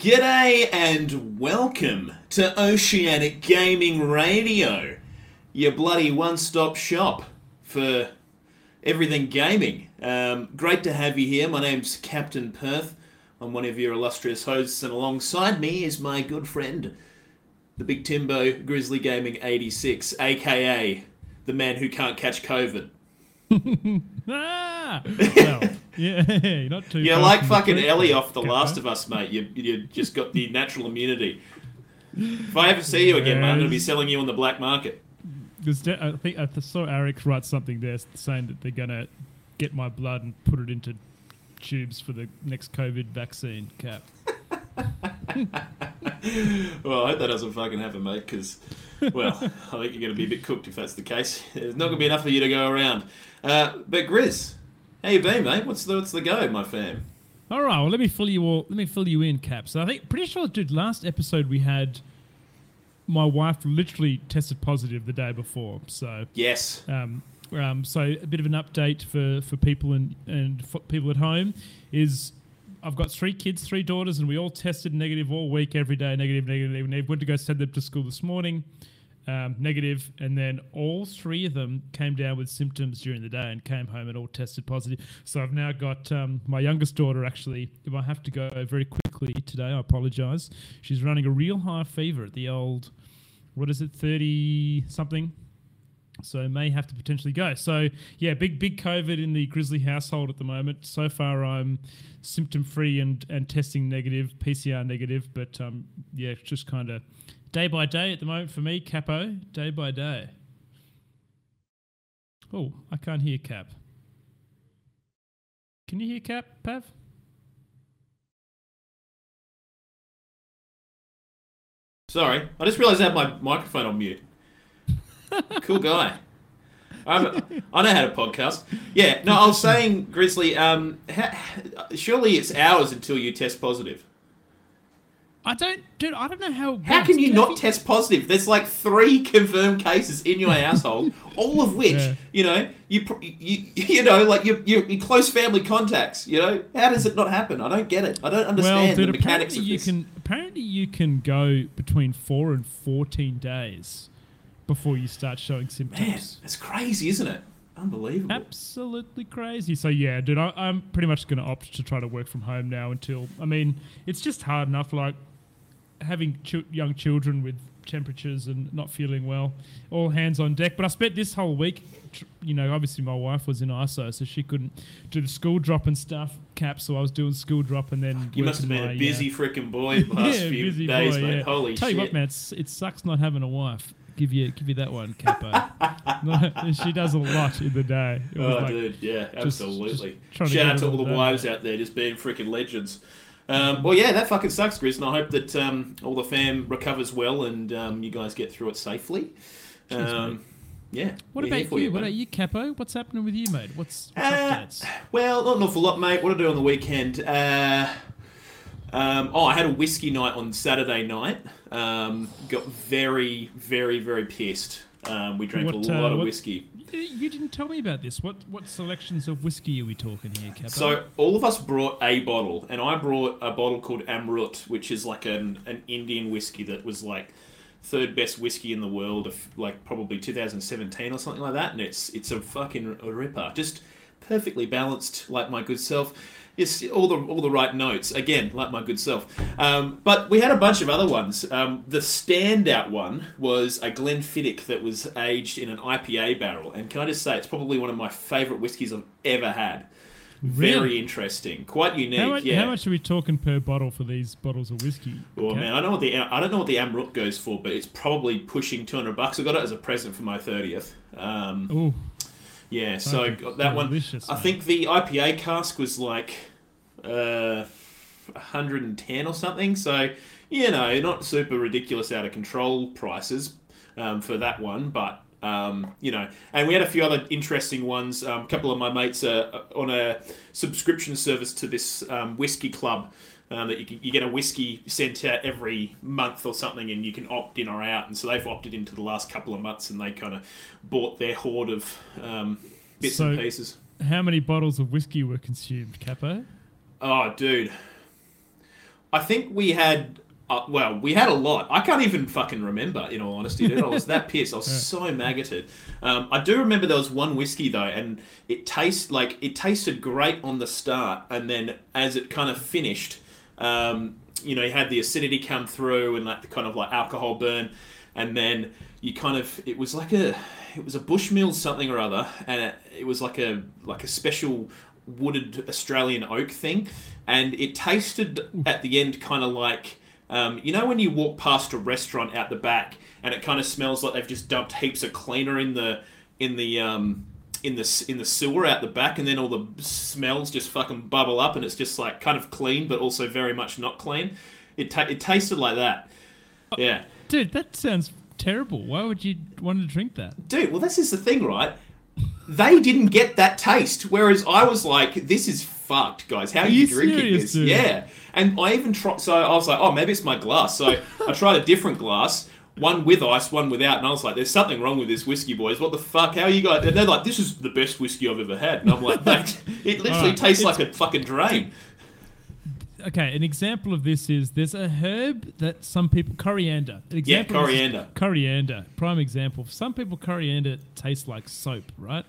G'day and welcome to Oceanic Gaming Radio, your bloody one-stop shop for everything gaming. Great to have you here. My name's Captain Perth. I'm one of your illustrious hosts, and alongside me is my good friend, the Big Timbo Grizzly Gaming 86, aka the man who can't catch COVID. Well, yeah, not too. You're like fucking Ellie off The Last of Us, mate. You just got the natural immunity. If I ever see you again, mate, I'm gonna be selling you on the black market. I think I saw Eric write something there saying that they're gonna get my blood and put it into tubes for the next COVID vaccine cap. Well, I hope that doesn't fucking happen, mate, because, well, I think you're going to be a bit cooked if that's the case. There's not going to be enough for you to go around. But Grizz, how you been, mate? What's the go, my fam? All right, well, let me fill you in, Cap. So I think, pretty sure, dude, last episode we had my wife literally tested positive the day before. So yes. So a bit of an update for people and for people at home is, I've got three kids, three daughters, and we all tested negative all week, every day, negative. Went to go send them to school this morning, negative, and then all three of them came down with symptoms during the day and came home and all tested positive. So I've now got my youngest daughter, actually, if I have to go very quickly today, I apologise. She's running a real high fever at the old, 30-something. So may have to potentially go. So yeah, big COVID in the Grizzly household at the moment. So far I'm symptom free and testing negative, PCR negative, but yeah, it's just kind of day by day at the moment for me, Capo, day by day. Oh, I can't hear Cap. Can you hear Cap, Pav? Sorry, I just realised I had my microphone on mute. Cool guy. I know how to podcast. Yeah, no, I was saying, Grizzly, surely it's hours until you test positive. I don't know how it works. How can you not test positive? There's like three confirmed cases in your household, all of which, you know, you're close family contacts, you know? How does it not happen? I don't get it. I don't understand the mechanics of this. Apparently you can go between 4 and 14 days before you start showing symptoms. Man, that's crazy, isn't it? Unbelievable. Absolutely crazy. So yeah, dude, I'm pretty much going to opt to try to work from home now until, I mean, it's just hard enough, like having young children with temperatures and not feeling well, all hands on deck. But I spent this whole week, you know, obviously my wife was in ISO, so she couldn't do the school drop and stuff, Cap, so I was doing school drop and then... You must have been a busy freaking boy the last few days, mate. Yeah. Holy shit. Tell you what, man, it sucks not having a wife. Give you that one, Capo. No, she does a lot in the day. Dude, yeah, absolutely. Just shout out to all the wives out there just being freaking legends. Well, yeah, that fucking sucks, Grizz, and I hope that all the fam recovers well and you guys get through it safely. Yeah. What about you? What about you, Capo? What's happening with you, mate? What's updates? Well, not an awful lot, mate. What did I do on the weekend? I had a whiskey night on Saturday night. Got very, very, very pissed. We drank a lot of whiskey. You didn't tell me about this. What selections of whiskey are we talking here, Capo? So all of us brought a bottle, and I brought a bottle called Amrut, which is like an Indian whiskey that was like third best whiskey in the world of like probably 2017 or something like that. And it's a fucking ripper, just perfectly balanced, like my good self. It's all the right notes, again, like my good self. But we had a bunch of other ones. The standout one was a Glenfiddich that was aged in an IPA barrel. And can I just say, it's probably one of my favourite whiskies I've ever had. Really? Very interesting. Quite unique, How much are we talking per bottle for these bottles of whiskey? Oh, man, I don't know what the Amrut goes for, but it's probably pushing $200. I got it as a present for my 30th. Yeah, so that one, mate. I think the IPA cask was like 110 or something. So, you know, not super ridiculous out of control prices for that one. But, you know, and we had a few other interesting ones. A couple of my mates are on a subscription service to this whiskey club that you get a whiskey sent out every month or something, and you can opt in or out. And so they've opted into the last couple of months, and they kind of bought their hoard of bits and pieces. How many bottles of whiskey were consumed, Capo? Oh, dude. I think we had... well, we had a lot. I can't even fucking remember, in all honesty, dude. I was that pissed. I was so maggoted. I do remember there was one whiskey, though, and it tasted great on the start, and then as it kind of finished, you had the acidity come through and like the kind of like alcohol burn, and then you kind of... It was a Bushmills something or other, and it was like a special wooded Australian oak thing, and it tasted at the end kind of like... when you walk past a restaurant out the back and it kind of smells like they've just dumped heaps of cleaner in the sewer out the back, and then all the smells just fucking bubble up, and it's just like kind of clean but also very much not clean. It tasted like that. Yeah, dude, that sounds terrible. Why would you want to drink that, dude? Well, this is the thing, right? They didn't get that taste, whereas I was like, this is fucked, guys. How are you drinking this? Dude? Yeah. And I even tried, so I was like, oh, maybe it's my glass. So I tried a different glass, one with ice, one without, and I was like, there's something wrong with this whiskey, boys. What the fuck? How are you guys? And they're like, this is the best whiskey I've ever had. And I'm like, mate, it literally tastes like a fucking drain. Okay, an example of this is there's a herb that some people... Coriander. Coriander. Prime example. For some people, coriander tastes like soap, right?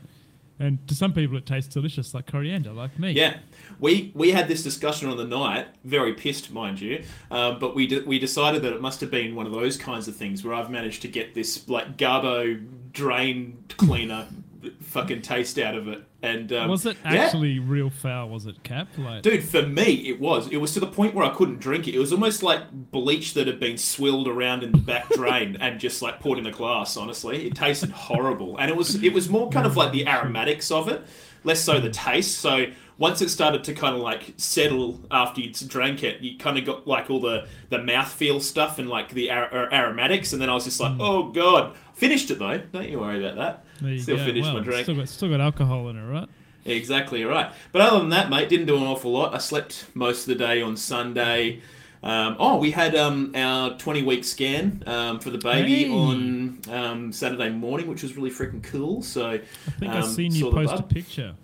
And to some people, it tastes delicious, like coriander, like me. Yeah. We had this discussion on the night, very pissed, mind you, but we decided that it must have been one of those kinds of things where I've managed to get this, like, Garbo drain cleaner... fucking taste out of it. And was it actually real foul? Was it, Cap? Like... Dude, for me, it was. It was to the point where I couldn't drink it. It was almost like bleach that had been swilled around in the back drain and just like poured in a glass, honestly. It tasted horrible. And it was more kind of like the aromatics of it, less so the taste. So once it started to kind of like settle after you'd drank it, you kind of got like all the mouthfeel stuff and like the aromatics. And then I was just like, oh, God. Finished it, though. Don't you worry about that. Still finished my drink. Still got alcohol in it, right? Exactly right. But other than that, mate, didn't do an awful lot. I slept most of the day on Sunday. We had our 20-week scan for the baby on Saturday morning, which was really freaking cool. So I think I've seen you post a picture.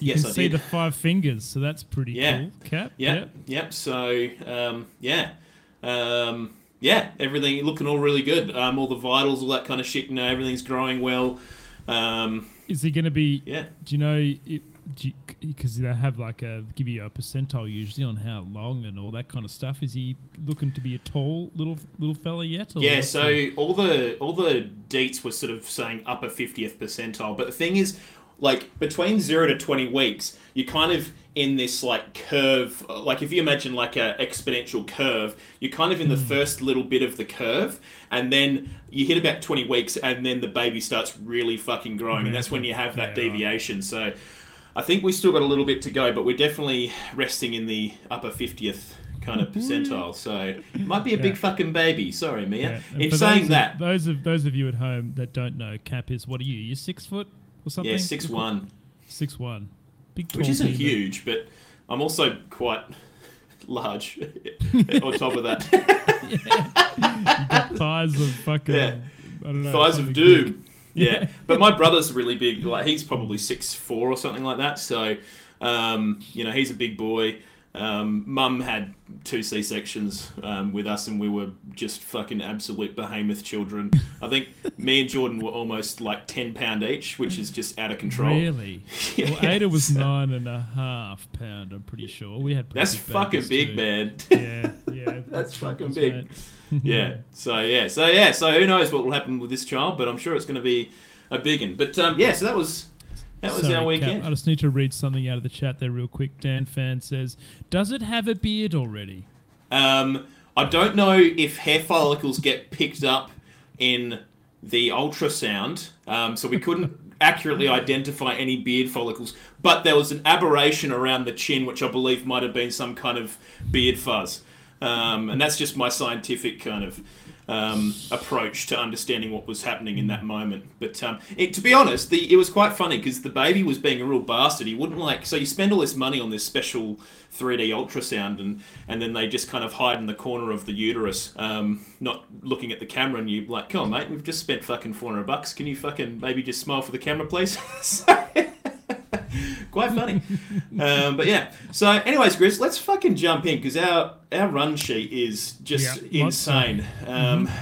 Yes, I did. You can see the 5 fingers, so that's pretty cool, Cap. Yep. So, yeah, everything looking all really good. All the vitals, all that kind of shit. You know, everything's growing well. Is he going to be? Yeah. Do you know? Because they have like give you a percentile usually on how long and all that kind of stuff. Is he looking to be a tall little fella yet? Or yeah. So all the deets were sort of saying upper 50th percentile. But the thing is, like between 0 to 20 weeks, you kind of in this like curve, like if you imagine like a exponential curve, you're kind of in the first little bit of the curve, and then you hit about 20 weeks and then the baby starts really fucking growing, and that's when you have that deviation. So I think we still got a little bit to go, but we're definitely resting in the upper 50th kind of percentile, so it might be a big fucking baby. Sorry, Mia. In saying that, those of you at home that don't know, Cap is, what are you? You're 6 foot or something? Yeah, 6'1". 6'1". Which isn't huge, but I'm also quite large on top of that. You got thighs of fucking... I don't know, thighs of doom. Yeah. But my brother's really big. Like, he's probably 6'4" or something like that. So, he's a big boy. Mum had 2 C-sections with us, and we were just fucking absolute behemoth children. I think me and Jordan were almost like 10 pound each, which is just out of control. Really? Yeah. Well, Ada was 9.5 pound, I'm pretty sure. We had pretty... That's fucking big, too. Man. Yeah. That's fucking big. Yeah. So who knows what will happen with this child, but I'm sure it's going to be a big one. But so that was... Sorry, our weekend. Cap, I just need to read something out of the chat there real quick. Dan Fan says, does it have a beard already? I don't know if hair follicles get picked up in the ultrasound, so we couldn't accurately identify any beard follicles, but there was an aberration around the chin, which I believe might have been some kind of beard fuzz. And that's just my scientific kind of... approach to understanding what was happening in that moment. But to be honest, it was quite funny because the baby was being a real bastard. He wouldn't so you spend all this money on this special 3D ultrasound, and then they just kind of hide in the corner of the uterus, not looking at the camera, and you're like, come on, mate, we've just spent fucking $400. Can you fucking maybe just smile for the camera, please? Quite funny. But yeah. So anyways, Grizz, let's fucking jump in because our run sheet is just insane.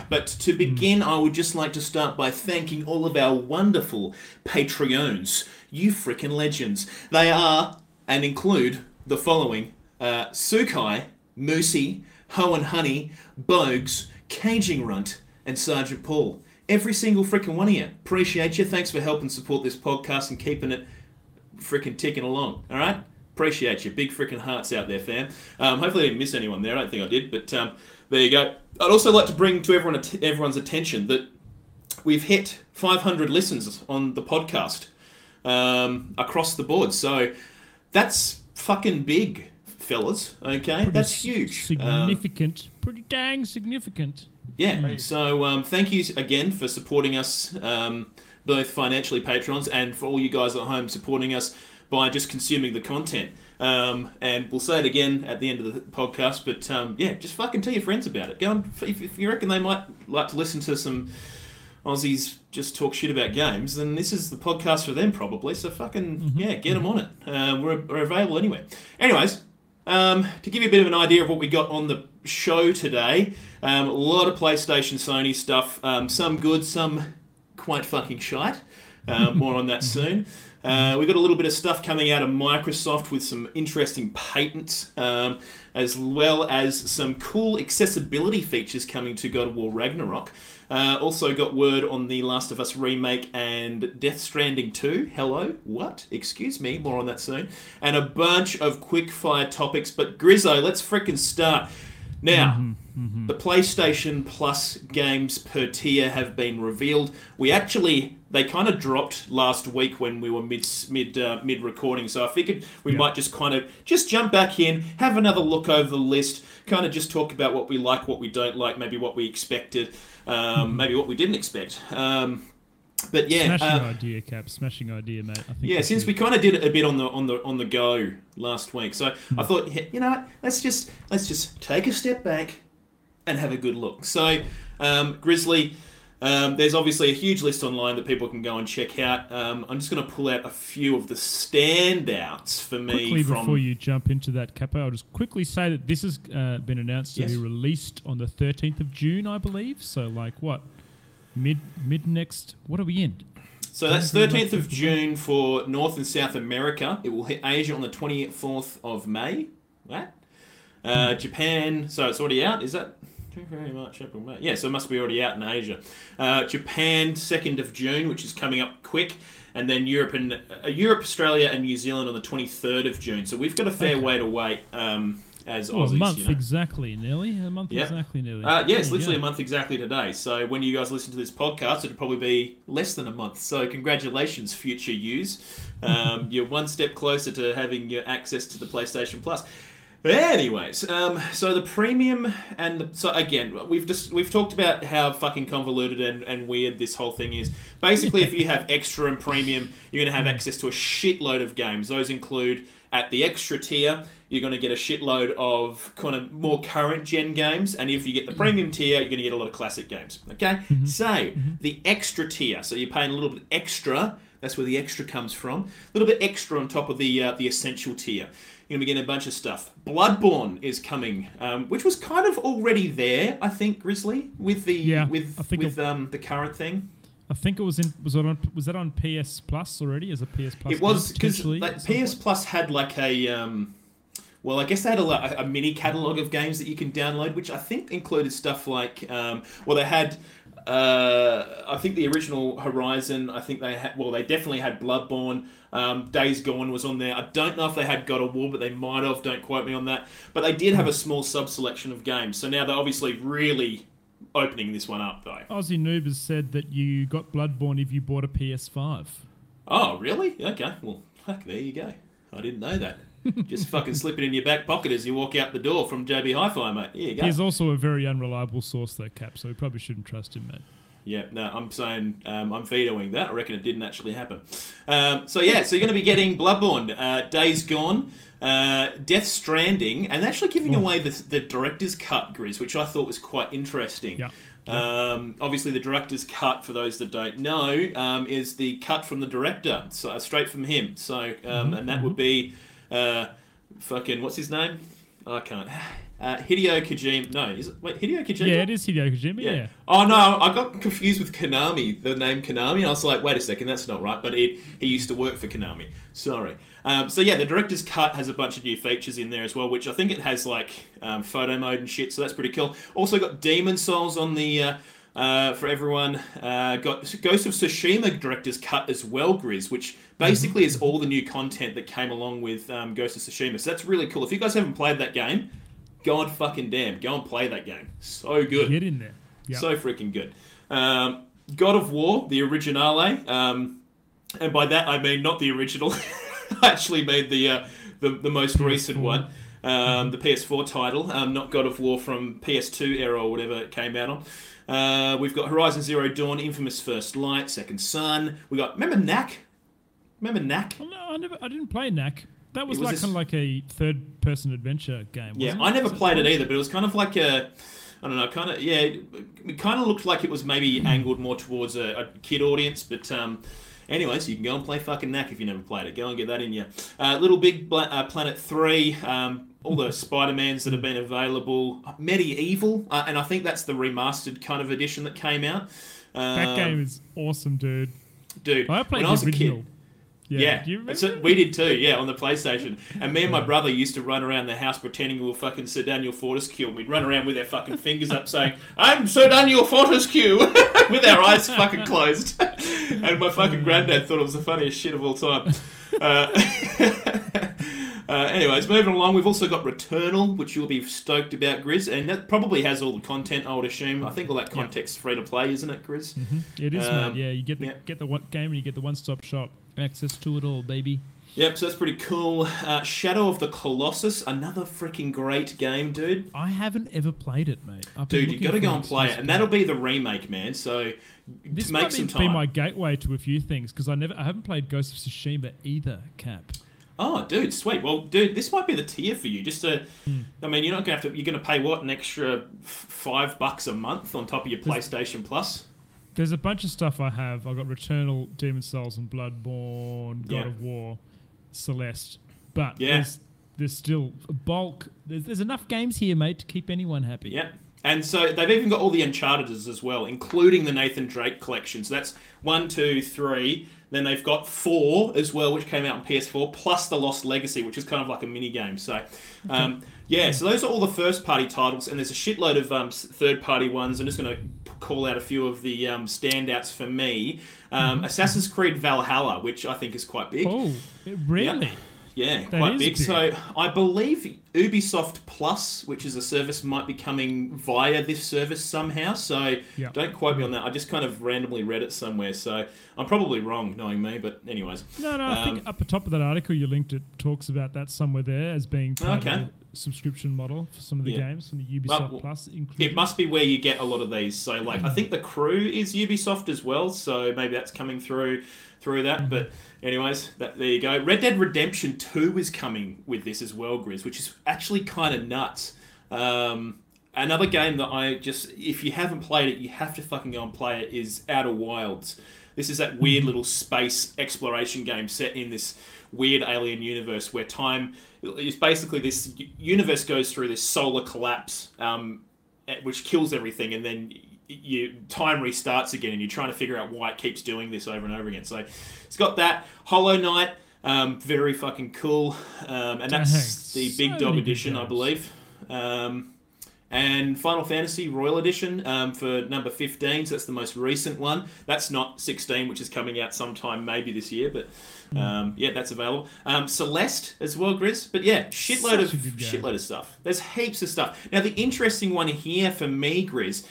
But to begin, I would just like to start by thanking all of our wonderful Patreons. You freaking legends. They are and include the following. Sukai, Moosey, Ho and Honey, Bogues, Caging Runt, and Sergeant Paul. Every single freaking one of you. Appreciate you. Thanks for helping support this podcast and keeping it freaking ticking along. All right? Appreciate you. Big freaking hearts out there, fam. Hopefully I didn't miss anyone there. I don't think I did, but there you go. I'd also like to bring to everyone's attention that we've hit 500 listens on the podcast across the board. So that's fucking big, fellas. Okay? That's huge. Significant. Pretty dang significant. Yeah, so thank you again for supporting us, both financially, Patrons, and for all you guys at home supporting us by just consuming the content. And we'll say it again at the end of the podcast, but yeah, just fucking tell your friends about it. Go on, if you reckon they might like to listen to some Aussies just talk shit about games, then this is the podcast for them probably, so fucking, yeah, get them on it. We're available anywhere. Anyways, to give you a bit of an idea of what we got on the show today, a lot of PlayStation, Sony stuff, some good, some quite fucking shite, more on that soon. We've got a little bit of stuff coming out of Microsoft with some interesting patents, as well as some cool accessibility features coming to God of War Ragnarök. Also got word on The Last of Us remake and Death Stranding 2. Hello? What? Excuse me. More on that soon. And a bunch of quickfire topics. But Grizzo, let's frickin' start. Now, the PlayStation Plus games per tier have been revealed. We actually, they kind of dropped last week when we were mid recording, so I figured we might just kind of just jump back in, have another look over the list, kind of just talk about what we like, what we don't like, maybe what we expected, maybe what we didn't expect. But yeah, smashing idea, Cap. Smashing idea, mate. I think since we kind of did it a bit on the go last week, so I thought, you know what, let's just take a step back and have a good look. So, Grizzly, there's obviously a huge list online that people can go and check out. I'm just going to pull out a few of the standouts for me. Quickly, before you jump into that, Capo, I'll just quickly say that this has been announced to be released on the 13th of June, I believe. So, like what? Mid next, what are we in? So that's 13th of June for North and South America. It will hit Asia on the 24th of May. What? Japan, so it's already out. Is that very much April, May? Yeah, so it must be already out in Asia. Japan, 2nd of June, which is coming up quick, and then Europe, Australia, and New Zealand on the 23rd of June. So we've got a fair way to wait. As Aussies, a month exactly, nearly. A month exactly, nearly. It's literally a month exactly today. So when you guys listen to this podcast, it'll probably be less than a month. So congratulations, future yous. You're one step closer to having your access to the PlayStation Plus. But anyways, so the premium and so again, we've talked about how fucking convoluted and weird this whole thing is. Basically, if you have extra and premium, you're going to have access to a shitload of games. Those include at the extra tier, you're going to get a shitload of kind of more current gen games. And if you get the premium tier, you're going to get a lot of classic games. Okay? So, the extra tier. So, you're paying a little bit extra. That's where the extra comes from. A little bit extra on top of the essential tier. You're going to be getting a bunch of stuff. Bloodborne is coming, which was kind of already there, I think, Grizzly, with the the current thing. I think it was that on PS Plus already as a PS Plus? It was because PS Plus had like a well, I guess they had a mini catalog of games that you can download, which I think included stuff like they had I think the original Horizon. I think they had they definitely had Bloodborne. Days Gone was on there. I don't know if they had God of War, but they might have. Don't quote me on that. But they did have a small sub selection of games. So now they're obviously really opening this one up, though. Aussie Noob has said that you got Bloodborne if you bought a PS5. Oh, really? Okay. Well, fuck, there you go. I didn't know that. Just fucking slip it in your back pocket as you walk out the door from JB Hi-Fi, mate. Here you go. He's also a very unreliable source, though, Cap, so we probably shouldn't trust him, mate. Yeah, no, I'm saying I'm vetoing that. I reckon it didn't actually happen. So you're going to be getting Bloodborne, Days Gone, Death Stranding, and actually giving away the director's cut, Grizz, which I thought was quite interesting. Yeah. Obviously, the director's cut, for those that don't know, is the cut from the director, so straight from him. So, and that would be, what's his name? I can't. Hideo Kojima. No, is it? Wait, Hideo Kojima? Yeah, it is Hideo Kojima, yeah. Oh, no, I got confused with Konami, the name Konami. I was like, wait a second, that's not right. But he used to work for Konami. Sorry. So, yeah, the director's cut has a bunch of new features in there as well, which I think it has, like, photo mode and shit, so that's pretty cool. Also got Demon's Souls on the... for everyone, got Ghost of Tsushima director's cut as well, Grizz, which basically is all the new content that came along with Ghost of Tsushima. So that's really cool. If you guys haven't played that game... God fucking damn, go and play that game. So good. Get in there. Yep. So freaking good. God of War, the Originale. And by that, I mean not the original. I actually mean the most recent one. The PS4 title. Not God of War from PS2 era or whatever it came out on. We've got Horizon Zero Dawn, Infamous First Light, Second Son. We got... Remember Knack? Oh, no, I didn't play Knack. That was like kind of like a third-person adventure game. Yeah, I never played it either, but it was kind of like a, I don't know, kind of, yeah, it kind of looked like it was maybe angled more towards a kid audience, but anyways, you can go and play fucking Knack if you never played it. Go and get that in you. Little Big Planet 3, all the Spider-Mans that have been available, Medieval, and I think that's the remastered kind of edition that came out. That game is awesome, dude. I played the original. Yeah. So we did too, yeah, on the PlayStation. And me and my brother used to run around the house pretending we were fucking Sir Daniel Fortescue, and we'd run around with our fucking fingers up saying, I'm Sir Daniel Fortescue, with our eyes fucking closed. And my fucking granddad thought it was the funniest shit of all time. Anyways, moving along, we've also got Returnal, which you'll be stoked about, Grizz, and that probably has all the content, I would assume. I think all that content's free to play, isn't it, Grizz? It is, man. Yeah, you get the game and you get the one-stop shop. Access to it all, baby. Yep, so that's pretty cool. Shadow of the Colossus, another freaking great game, dude. I haven't ever played it, mate. Dude, you got to go and play it, and that'll be the remake, man. So this might be my gateway to a few things because I haven't played Ghost of Tsushima either, Cap. Oh, dude, sweet. Well, dude, this might be the tier for you. Just to, I mean, you're not gonna have to. You're gonna pay what, an extra $5 a month on top of your PlayStation Plus. There's a bunch of stuff I have. I've got Returnal, Demon's Souls, and Bloodborne, God of War, Celeste. But there's still a bulk. There's enough games here, mate, to keep anyone happy. Yeah. And so they've even got all the Uncharted's as well, including the Nathan Drake collection. So that's 1, 2, 3. Then they've got 4 as well, which came out on PS4, plus the Lost Legacy, which is kind of like a mini-game. So, so those are all the first-party titles, and there's a shitload of third-party ones. I'm just going to call out a few of the standouts for me. Assassin's Creed Valhalla, which I think is quite big. Oh, really? Yep. Yeah, quite big. So I believe Ubisoft Plus, which is a service, might be coming via this service somehow. So don't quote me on that. I just kind of randomly read it somewhere. So I'm probably wrong, knowing me. But anyways. No, I think up the top of that article you linked, it talks about that somewhere there as being part of a subscription model for some of the games from the Ubisoft Plus included. It must be where you get a lot of these. So like I think The Crew is Ubisoft as well. So maybe that's coming through that. But anyways, there you go. Red Dead Redemption 2 is coming with this as well, Grizz, which is actually kind of nuts. Another game that if you haven't played it, you have to fucking go and play it, is Outer Wilds. This is that weird little space exploration game set in this weird alien universe where time is basically this universe goes through this solar collapse, which kills everything, and then time restarts again, and you're trying to figure out why it keeps doing this over and over again. So it's got that. Hollow Knight, very fucking cool, and that's the Big Dog edition, I believe. And Final Fantasy Royal Edition for number 15, so that's the most recent one. That's not 16, which is coming out sometime maybe this year, but that's available. Celeste as well, Grizz. But yeah, shitload of stuff. There's heaps of stuff. Now, the interesting one here for me, Grizz,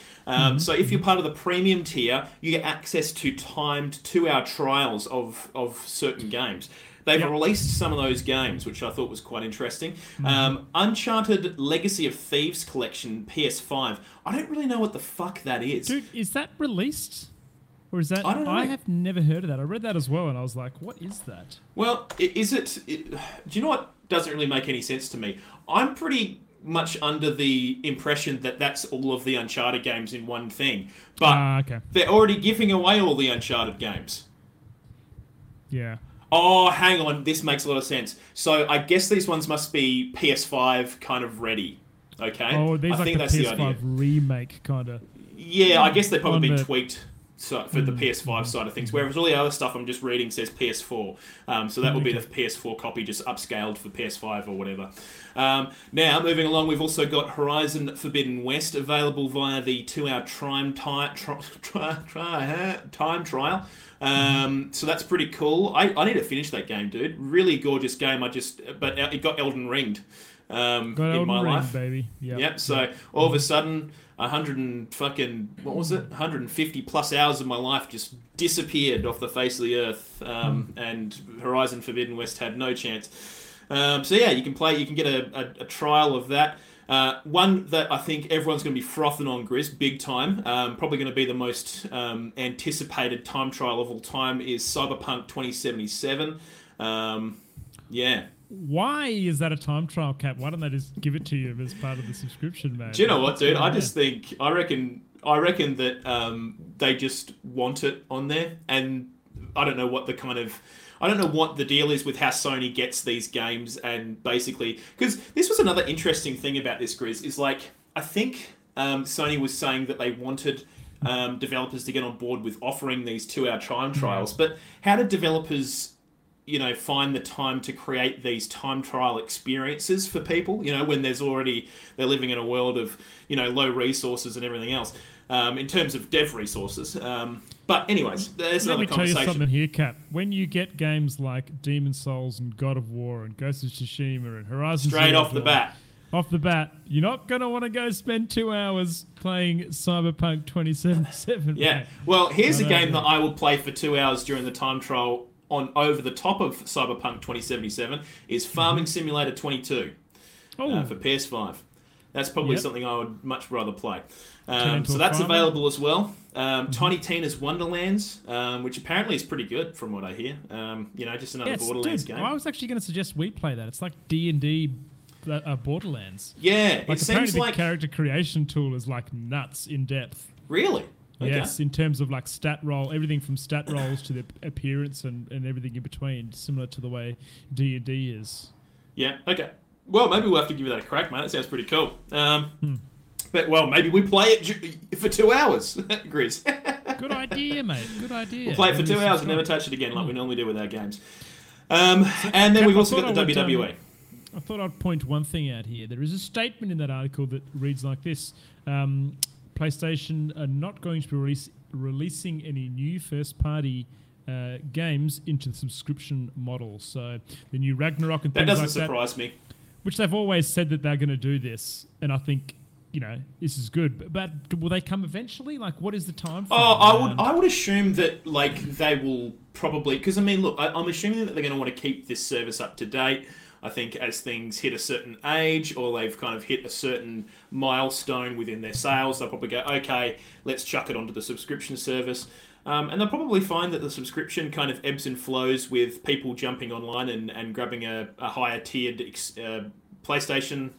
so if you're part of the premium tier, you get access to timed 2-hour trials of certain games. They've released some of those games, which I thought was quite interesting. Uncharted Legacy of Thieves Collection, PS5. I don't really know what the fuck that is. Dude, is that released? Or is that... I have never heard of that. I read that as well, and I was like, what is that? Well, do you know what doesn't really make any sense to me? I'm pretty much under the impression that that's all of the Uncharted games in one thing. But they're already giving away all the Uncharted games. Yeah. Oh, hang on. This makes a lot of sense. So I guess these ones must be PS5 kind of ready. Okay? Oh, these like the PS5 remake kind of. Yeah, I guess they've probably been tweaked for the PS5 side of things, whereas all the other stuff I'm just reading says PS4. So that would be the PS4 copy just upscaled for PS5 or whatever. Now, moving along, we've also got Horizon Forbidden West available via the 2-hour time trial. So that's pretty cool. I need to finish that game, dude. Really gorgeous game. But it got Elden Ringed life, baby. Yep. So all of a sudden, 150 plus hours of my life just disappeared off the face of the earth. And Horizon Forbidden West had no chance. So yeah, you can get a trial of that. One that I think everyone's going to be frothing on, Grizz, big time, probably going to be the most anticipated time trial of all time, is Cyberpunk 2077. Why is that a time trial, Cap? Why don't they just give it to you as part of the subscription, man? Do you know what, dude? I reckon that they just want it on there, and I don't know what the deal is with how Sony gets these games, and basically, because this was another interesting thing about this, Grizz, is like, I think Sony was saying that they wanted developers to get on board with offering these 2-hour time trials, but how did developers, find the time to create these time trial experiences for people, when they're living in a world of, low resources and everything else, in terms of dev resources. But anyways, there's another conversation. Let me tell you something here, Cap. When you get games like Demon's Souls and God of War and Ghost of Tsushima and Horizon... Straight off the bat. Off the bat, you're not going to want to go spend 2 hours playing Cyberpunk 2077. Yeah, well, here's a game that I will play for 2 hours during the time trial on over the top of Cyberpunk 2077 is Farming Simulator 22 for PS5. That's probably something I would much rather play. So that's available as well. Tiny Tina's Wonderlands, which apparently is pretty good from what I hear. Just another Borderlands game. I was actually going to suggest we play that. It's like D&D Borderlands. Yeah, it seems like... the character creation tool is like nuts in depth. Really? Okay. Yes, in terms of like stat roll, everything from stat rolls to the appearance and everything in between, similar to the way D&D is. Yeah, okay. Well, maybe we'll have to give that a crack, mate. That sounds pretty cool. But, well, maybe we play it for 2 hours, Grizz. Good idea, mate. Good idea. We'll play it for 2 hours and never touch it again like we normally do with our games. And then we've also got the WWE. I thought I'd point one thing out here. There is a statement in that article that reads like this. PlayStation are not going to be releasing any new first-party games into the subscription model. So the new Ragnarök and things like that. That doesn't surprise me. Which they've always said that they're going to do this, and I think this is good. But will they come eventually? Like, what is the time frame? Oh, I would assume that they will probably, because I'm assuming that they're going to want to keep this service up to date. I think as things hit a certain age or they've kind of hit a certain milestone within their sales, they'll probably go, okay, let's chuck it onto the subscription service. And they'll probably find that the subscription kind of ebbs and flows with people jumping online and grabbing a higher tiered PlayStation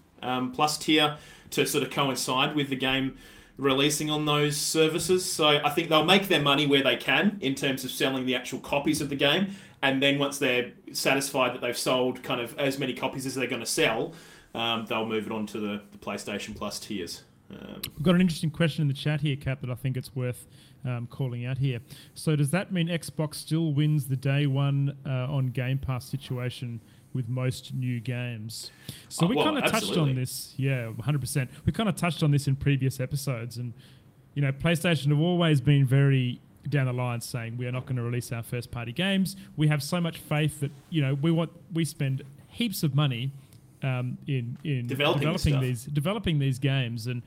Plus tier to sort of coincide with the game releasing on those services. So I think they'll make their money where they can in terms of selling the actual copies of the game. And then once they're satisfied that they've sold kind of as many copies as they're going to sell, they'll move it on to the PlayStation Plus tiers. We've got an interesting question in the chat here, Cap, that I think it's worth calling out here. So does that mean Xbox still wins the day one on Game Pass situation with most new games? So we kind of touched on this. Yeah, 100%. We kind of touched on this in previous episodes. And, PlayStation have always been very... down the line saying we are not going to release our first party games. We have so much faith that we spend heaps of money in developing these games, and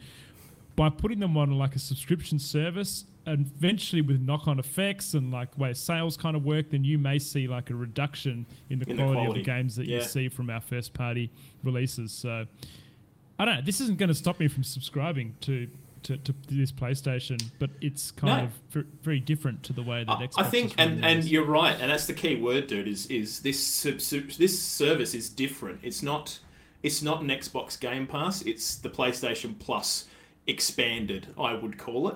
by putting them on like a subscription service, and eventually with knock-on effects and like where sales kind of work, then you may see like a reduction in the quality of the games that you see from our first party releases. So I don't know, this isn't going to stop me from subscribing to this PlayStation, but it's kind of very different to the way that Xbox. I think, and you're right, and that's the key word, dude. Is this service is different? It's not It's not an Xbox Game Pass. It's the PlayStation Plus expanded, I would call it.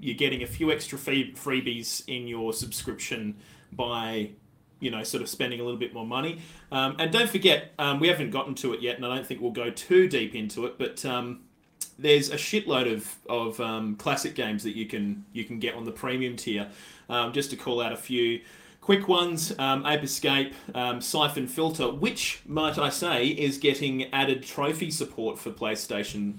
You're getting a few extra freebies in your subscription by, you know, sort of spending a little bit more money. And don't forget, we haven't gotten to it yet, and I don't think we'll go too deep into it, but there's a shitload of classic games that you can get on the premium tier. Just to call out a few quick ones, Ape Escape, Siphon Filter, which, might I say, is getting added trophy support for PlayStation,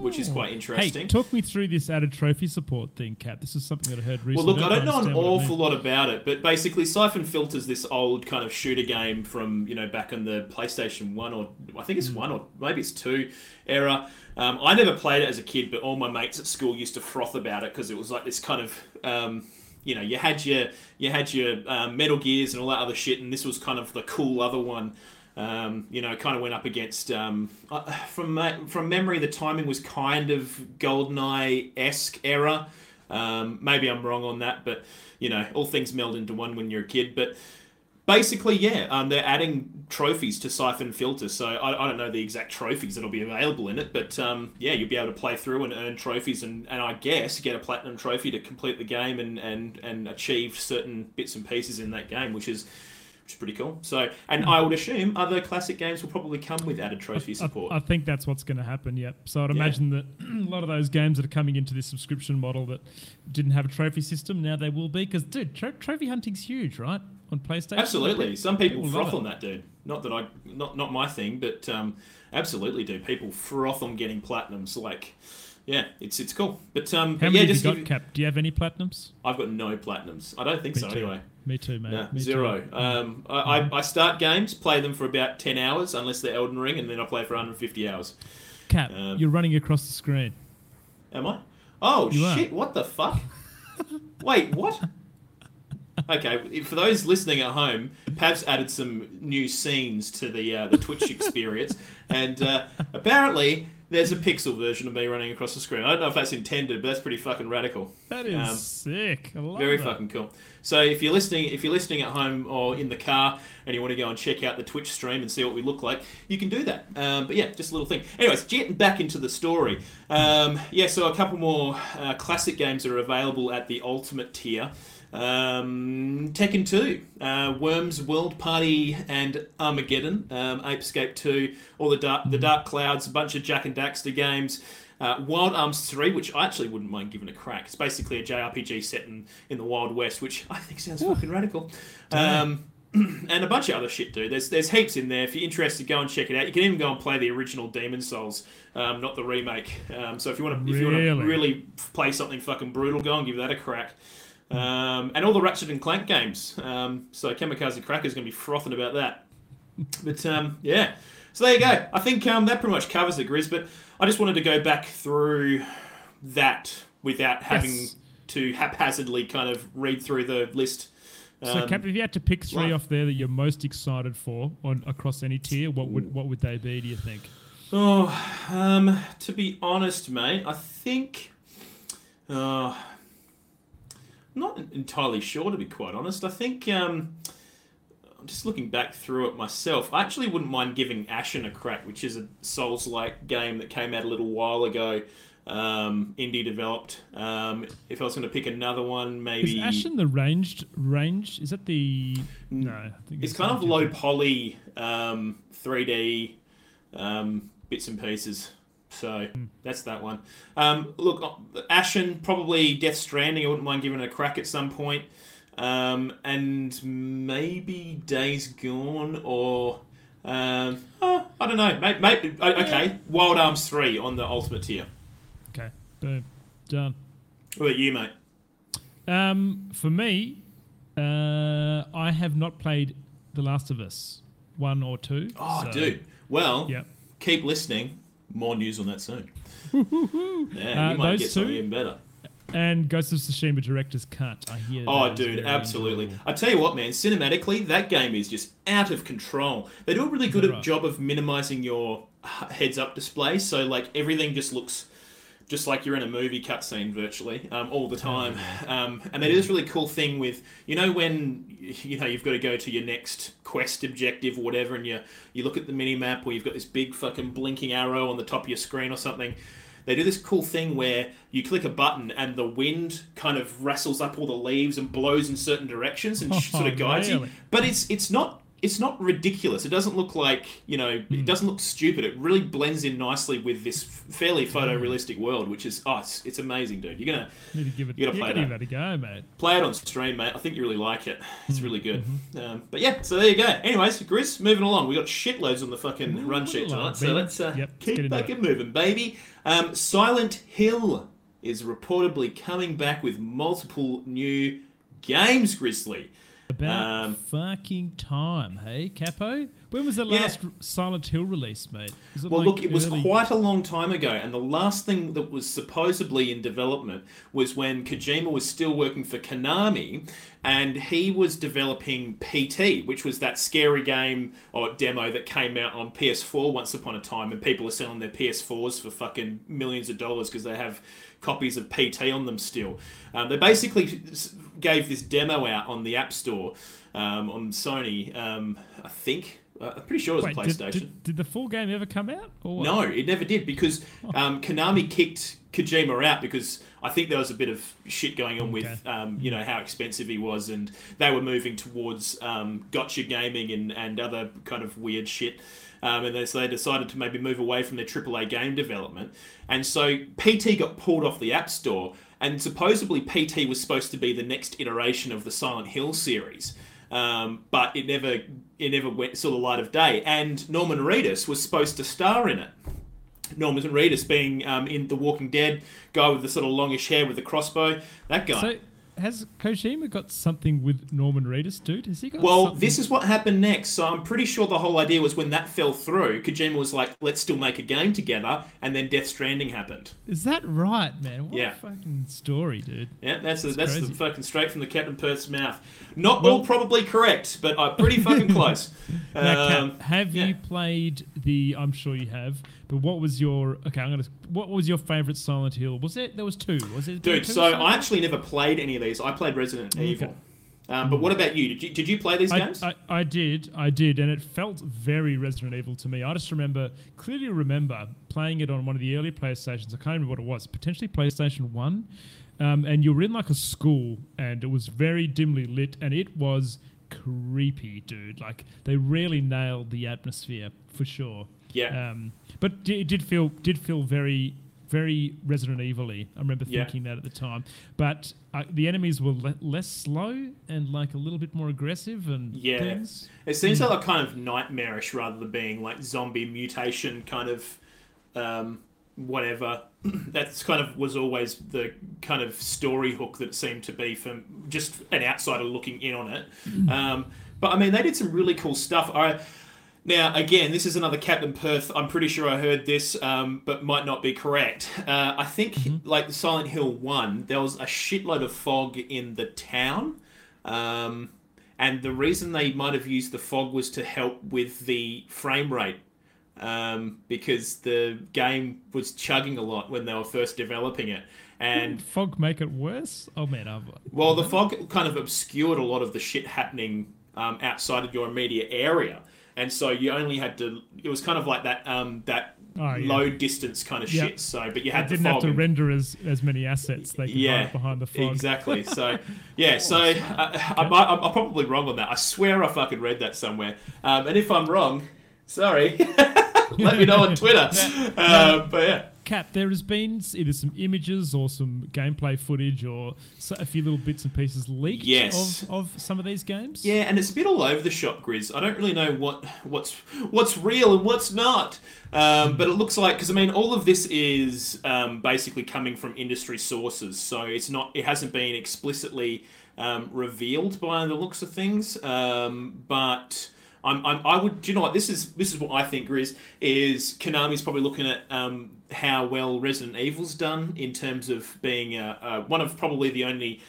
which is quite interesting. Hey, talk me through this added trophy support thing, Kat. This is something that I heard recently. Well, look, I don't know an awful lot about it, but basically Siphon Filter is this old kind of shooter game from, you know, back in the PlayStation 1 or, I think it's 1 or maybe it's 2 era. I never played it as a kid, but all my mates at school used to froth about it because it was like this kind of... you know, you had your Metal Gears and all that other shit, and this was kind of the cool other one. You know, kind of went up against... from memory, the timing was kind of GoldenEye-esque era. Maybe I'm wrong on that, but, you know, all things meld into one when you're a kid. But basically, yeah, they're adding trophies to Siphon Filter, so I don't know the exact trophies that'll be available in it, but yeah, you'll be able to play through and earn trophies and I guess get a platinum trophy to complete the game and achieve certain bits and pieces in that game, which is pretty cool. So, and I would assume other classic games will probably come with added trophy support. I think that's what's going to happen, yep. So I'd imagine that a lot of those games that are coming into this subscription model that didn't have a trophy system, now they will be, because, dude, trophy hunting's huge, right? On PlayStation? Absolutely. Some people froth on that, dude. Not my thing, but absolutely do. People froth on getting platinums. Like, yeah, it's cool. But how many have you got, Cap? Do you have any platinums? I've got no platinums. I don't think so, anyway. Me too, mate. Nah, zero. Too. I start games, play them for about 10 hours, unless they're Elden Ring, and then I play for 150 hours. Cap, you're running across the screen. Am I? Oh, you shit. Are. What the fuck? Wait, what? Okay, for those listening at home, Pav's added some new scenes to the Twitch experience, and apparently there's a pixel version of me running across the screen. I don't know if that's intended, but that's pretty fucking radical. That is sick. I love very that. Fucking cool. So if you're listening at home or in the car and you want to go and check out the Twitch stream and see what we look like, you can do that. But yeah, just a little thing. Anyways, getting back into the story. So a couple more classic games that are available at the Ultimate tier. Tekken 2, Worms World Party and Armageddon, Ape Escape 2, all the Dark Clouds, a bunch of Jak and Daxter games, Wild Arms 3, which I actually wouldn't mind giving a crack. It's basically a JRPG set in the Wild West, which I think sounds fucking radical. And a bunch of other shit, dude. There's heaps in there. If you're interested, go and check it out. You can even go and play the original Demon's Souls, not the remake. So if you want to really play something fucking brutal, go and give that a crack. And all the Ratchet and Clank games. So Kamikaze Cracker's going to be frothing about that. But so there you go. I think that pretty much covers it, Grizz. But I just wanted to go back through that without having to haphazardly kind of read through the list. So, Captain, if you had to pick three off there that you're most excited for across any tier, what would they be, do you think? Oh, to be honest, mate, I think... not entirely sure, to be quite honest. I think, just looking back through it myself, I actually wouldn't mind giving Ashen a crack, which is a Souls-like game that came out a little while ago, indie developed. If I was going to pick another one, maybe... Is Ashen the ranged? Is that the... No. I think it's kind of low-poly 3D bits and pieces. So that's that one. Look, Ashen, probably Death Stranding. I wouldn't mind giving it a crack at some point. And maybe Days Gone or... I don't know. Maybe, okay, Wild Arms 3 on the Ultimate tier. Okay, boom. Done. What about you, mate? For me, I have not played The Last of Us 1 or 2. Oh, so, dude. Well, Keep listening. More news on that soon. Yeah, you might get something even better. And Ghost of Tsushima director's cut. I hear. Oh, dude, absolutely. I tell you what, man. Cinematically, that game is just out of control. They do a really good job of minimizing your heads-up display, so like everything just looks just like you're in a movie cutscene virtually all the time. And it is a really cool thing with, you know, when you know you've got to go to your next quest objective or whatever, and you look at the mini map, or you've got this big fucking blinking arrow on the top of your screen or something. They do this cool thing where you click a button and the wind kind of rustles up all the leaves and blows in certain directions and sort of guides you. But it's not ridiculous. It doesn't look like, you know, it doesn't look stupid. It really blends in nicely with this fairly photorealistic world, which is, it's amazing, dude. You're going to give it a go, mate. Play it on stream, mate. I think you really like it. It's really good. But yeah, so there you go. Anyways, Grizz, moving along. We got shitloads on the fucking run sheet tonight, so let's keep fucking moving, baby. Silent Hill is reportedly coming back with multiple new games, Grizzly. About fucking time, hey, Capo? When was the last Silent Hill release, mate? Well, like, look, it was quite a long time ago, and the last thing that was supposedly in development was when Kojima was still working for Konami, and he was developing PT, which was that scary game or demo that came out on PS4 once upon a time, and people are selling their PS4s for fucking millions of dollars because they have copies of PT on them still. They basically gave this demo out on the App Store on Sony, I think. I'm pretty sure it was PlayStation. Did the full game ever come out? Or no, it never did because Konami kicked Kojima out because I think there was a bit of shit going on with you know, how expensive he was, and they were moving towards gotcha gaming and other kind of weird shit. So they decided to maybe move away from their AAA game development. And so PT got pulled off the App Store, and supposedly PT was supposed to be the next iteration of the Silent Hill series. But it never saw the light of day. And Norman Reedus was supposed to star in it. Norman Reedus being in The Walking Dead, guy with the sort of longish hair with the crossbow, that guy. So has Kojima got something with Norman Reedus, dude? Has he got something? This is what happened next. So I'm pretty sure the whole idea was when that fell through, Kojima was like, let's still make a game together, and then Death Stranding happened. Is that right, man? What a fucking story, dude. Yeah, that's fucking straight from the Captain Perth's mouth. Not all probably correct, but pretty fucking close. Now, Cap, have you played I'm sure you have, but what was your favourite Silent Hill? There was two. Was it? Dude, so I actually never played any of these. I played Resident Evil. But what about you? Did you play these games? I did, and it felt very Resident Evil to me. I just clearly remember playing it on one of the early PlayStations. I can't remember what it was, potentially PlayStation 1. And you were in like a school, and it was very dimly lit, and it was creepy, dude. Like, they really nailed the atmosphere, for sure. Yeah. But it did feel very, very Resident Evil-y. I remember thinking that at the time. But the enemies were less slow and like a little bit more aggressive and things. It seems like they're kind of nightmarish rather than being like zombie mutation kind of whatever. That's kind of was always the kind of story hook that it seemed to be from just an outsider looking in on it. But I mean, they did some really cool stuff. Now, again, this is another Captain Perth. I'm pretty sure I heard this, but might not be correct. I think, like the Silent Hill 1, there was a shitload of fog in the town. And the reason they might have used the fog was to help with the frame rate. Because the game was chugging a lot when they were first developing it. And didn't fog make it worse? Oh, man. The fog kind of obscured a lot of the shit happening outside of your immediate area. And so you only had to. It was kind of like that low distance kind of shit. So, but you had the fog. Didn't have to render as many assets. They could hide behind the fog. Exactly. So, yeah. So I'm probably wrong on that. I swear I fucking read that somewhere. And if I'm wrong, sorry. Let me know on Twitter. But yeah. Cap, there has been either some images or some gameplay footage or a few little bits and pieces leaked of some of these games. Yeah, and it's a bit all over the shop, Grizz. I don't really know what's real and what's not. But it looks like, because I mean, all of this is basically coming from industry sources, so it hasn't been explicitly revealed by the looks of things. But do you know what? This is what I think, Grizz, is Konami's probably looking at how well Resident Evil's done in terms of being one of probably the only.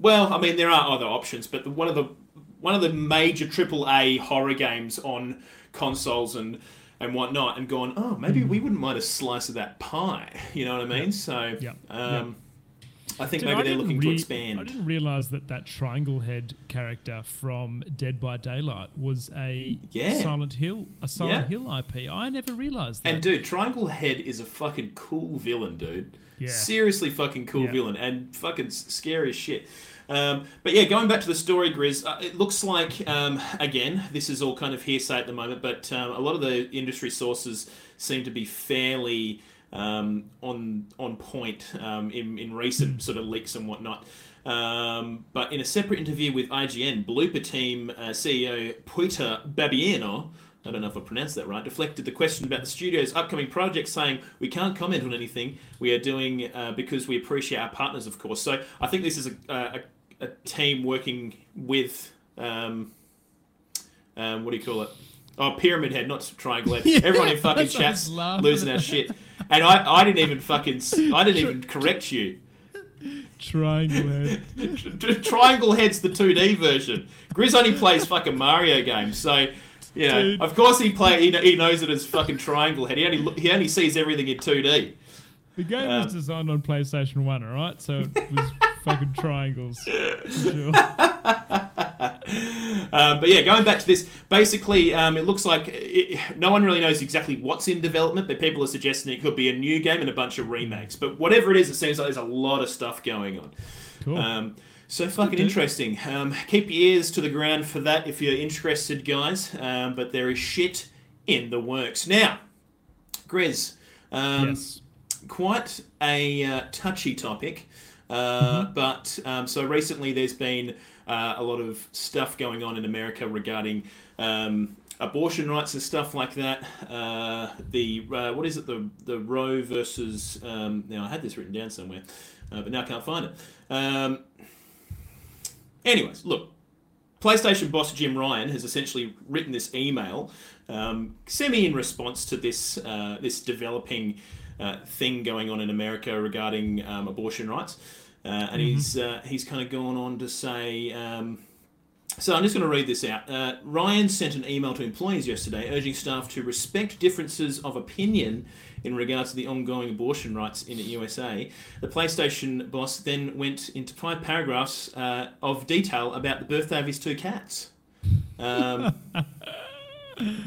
Well, I mean, there are other options, but one of the major AAA horror games on consoles and and whatnot, and gone, oh, maybe we wouldn't mind a slice of that pie. You know what I mean? Yeah. So yeah. I think maybe they're looking to expand. I didn't realise that triangle head character from Dead by Daylight was a Silent Hill IP. I never realised that. And dude, Triangle Head is a fucking cool villain, dude. Yeah. Seriously fucking cool villain, and fucking scary as shit. But yeah, going back to the story, Grizz, it looks like, again, this is all kind of hearsay at the moment, but a lot of the industry sources seem to be fairly... on point in recent sort of leaks and whatnot. But in a separate interview with IGN, Blooper Team CEO Peter Babiano, I don't know if I pronounced that right, deflected the question about the studio's upcoming project, saying, we can't comment on anything we are doing because we appreciate our partners, of course. So I think this is a team working with, what do you call it? Oh, Pyramid Head, not Triangle Head. Yeah, everyone in fucking chat's losing our shit. And I didn't even fucking... I didn't even correct you. Triangle Head. Triangle Head's the 2D version. Grizz only plays fucking Mario games, so... You know, dude. Of course he knows it as fucking Triangle Head. He only sees everything in 2D. The game was designed on PlayStation 1, alright? So it was fucking triangles. Sure. But yeah, going back to this, basically it looks like no one really knows exactly what's in development, but people are suggesting it could be a new game and a bunch of remakes. But whatever it is, it seems like there's a lot of stuff going on. Cool. So fucking interesting. Keep your ears to the ground for that if you're interested, guys. But there is shit in the works. Now, Grizz, quite a touchy topic. But so recently there's been... a lot of stuff going on in America regarding abortion rights and stuff like that. The Roe versus... now, I had this written down somewhere, but now I can't find it. Anyways, look. PlayStation boss Jim Ryan has essentially written this email, semi in response to this this developing thing going on in America regarding abortion rights. And he's kind of gone on to say, so I'm just going to read this out. Ryan sent an email to employees yesterday urging staff to respect differences of opinion in regards to the ongoing abortion rights in the USA. The PlayStation boss then went into 5 paragraphs of detail about the birthday of his 2 cats.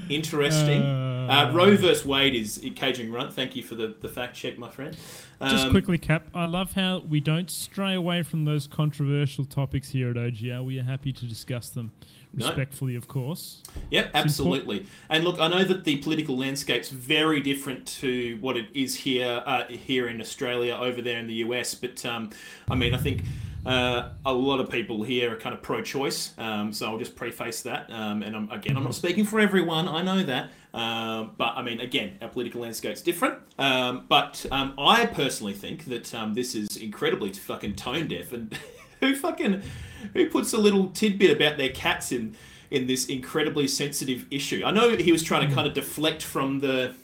Interesting. Roe vs. Wade is Caging Runt. Thank you for the fact check, my friend. Just quickly, Cap, I love how we don't stray away from those controversial topics here at OGR. We are happy to discuss them respectfully, of course. Yep, absolutely. And look, I know that the political landscape's very different to what it is here in Australia, over there in the US. But, I mean, I think... a lot of people here are kind of pro-choice, so I'll just preface that. And I'm not speaking for everyone, I know that. But, I mean, again, our political landscape's different. But I personally think that this is incredibly fucking tone-deaf. And who puts a little tidbit about their cats in this incredibly sensitive issue? I know he was trying to kind of deflect from the...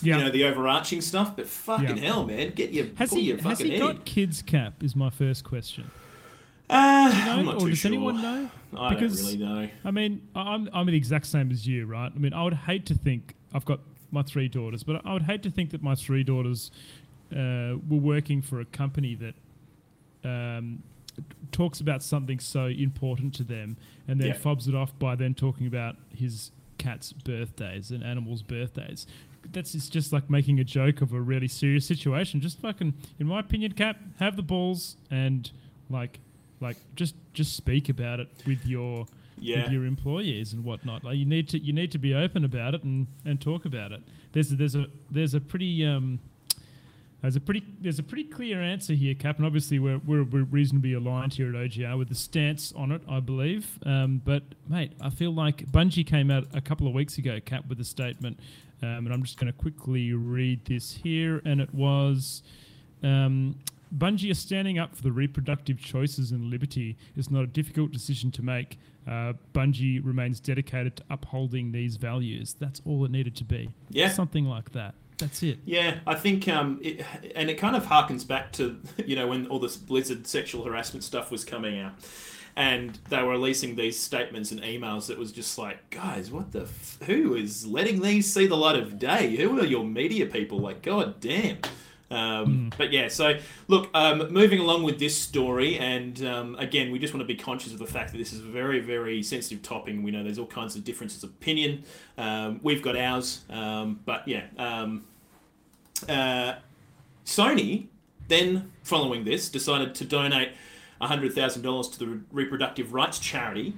you know, the overarching stuff, but fucking hell, man, has he got kids, Cap, is my first question. I'm not too sure. Does anyone know? I don't really know. I mean, I'm the exact same as you, right? I mean, I would hate to think, I've got my 3 daughters, but I would hate to think that my 3 daughters were working for a company that talks about something so important to them and then fobs it off by then talking about his cat's birthdays and animals' birthdays. It's just like making a joke of a really serious situation. Just fucking, in my opinion, Cap, have the balls and like just speak about it with your employees and whatnot. Like you need to be open about it and talk about it. There's a pretty clear answer here, Cap, and obviously we're reasonably aligned here at OGR with the stance on it, I believe. But mate, I feel like Bungie came out a couple of weeks ago, Cap, with a statement. And I'm just going to quickly read this here. And it was, Bungie is standing up for the reproductive choices and liberty. It's not a difficult decision to make. Bungie remains dedicated to upholding these values. That's all it needed to be. Yeah. Something like that. That's it. Yeah, I think, it kind of harkens back to, you know, when all this Blizzard sexual harassment stuff was coming out. And they were releasing these statements and emails that was just like, guys, what the... who is letting these see the light of day? Who are your media people? Like, god damn. But yeah, so look, moving along with this story, and again, we just want to be conscious of the fact that this is a very, very sensitive topic. We know there's all kinds of differences of opinion. We've got ours. But yeah, Sony, then following this, decided to donate $100,000 to the reproductive rights charity,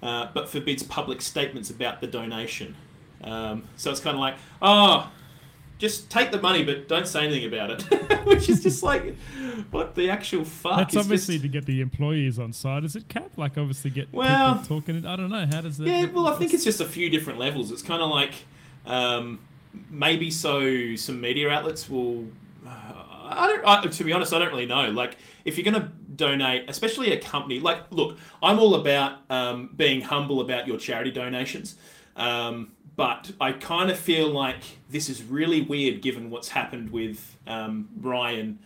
but forbids public statements about the donation. So it's kind of like, oh, just take the money, but don't say anything about it, which is just like, what the actual fuck? That's obviously just... to get the employees on side, is it, Cap? Like, obviously get people talking. I don't know. How does that... Yeah, well, I think it's just a few different levels. It's kind of like maybe so some media outlets will... to be honest, I don't really know. Like, if you're going to donate, especially a company, like, look, I'm all about being humble about your charity donations, but I kind of feel like this is really weird given what's happened with Ryan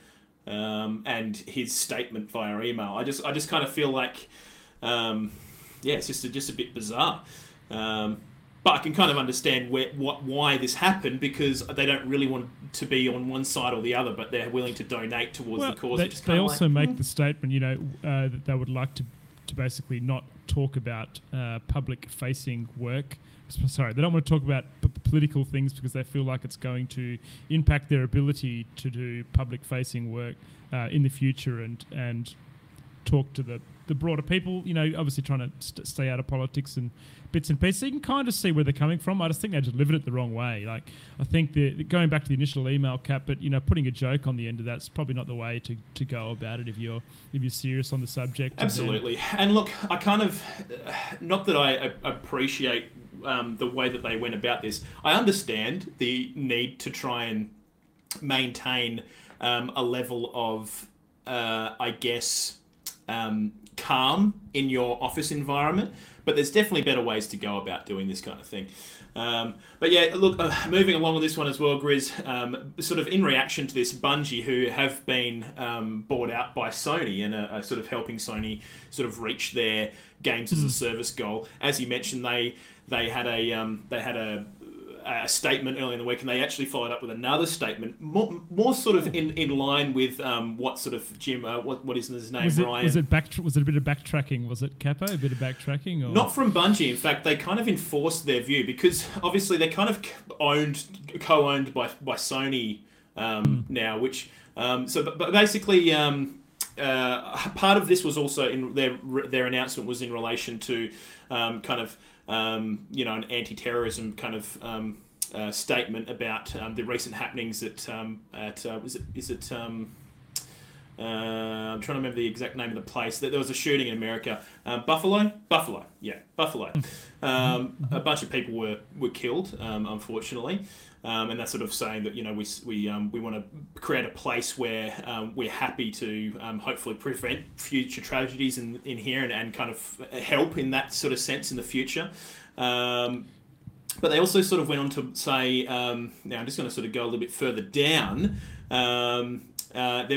and his statement via email. I just kind of feel like, it's just a bit bizarre. But I can kind of understand why this happened, because they don't really want to be on one side or the other, but they're willing to donate towards the cause. They also make the statement, you know, that they would like to basically not talk about public-facing work. Sorry, they don't want to talk about political things because they feel like it's going to impact their ability to do public-facing work in the future and talk to the broader people, you know, obviously trying to stay out of politics and bits and pieces. So you can kind of see where they're coming from. I just think they delivered it the wrong way. Like, I think going back to the initial email, Cap, but, you know, putting a joke on the end of that's probably not the way to go about it if you're serious on the subject. Absolutely. And look, I kind of, not that I appreciate the way that they went about this. I understand the need to try and maintain a level of, I guess, calm in your office environment, but there's definitely better ways to go about doing this kind of thing. But yeah, look, moving along with this one as well, Grizz, sort of in reaction to this, Bungie, who have been bought out by Sony and are sort of helping Sony sort of reach their games as a service goal. As you mentioned, they had a statement earlier in the week, and they actually followed up with another statement, more sort of in line with what sort of Jim, what is his name, Ryan? Was it a bit of backtracking? Was it, Capo, a bit of backtracking? Or? Not from Bungie. In fact, they kind of enforced their view because obviously they're kind of co-owned by Sony now, which but basically part of this was also in their announcement was in relation to kind of. You know, an anti-terrorism kind of statement about the recent happenings at I'm trying to remember the exact name of the place. There was a shooting in America, Buffalo. A bunch of people were killed, unfortunately, and that's sort of saying that, you know, we want to create a place where we're happy to hopefully prevent future tragedies in here and kind of help in that sort of sense in the future. But they also sort of went on to say, now I'm just going to sort of go a little bit further down. There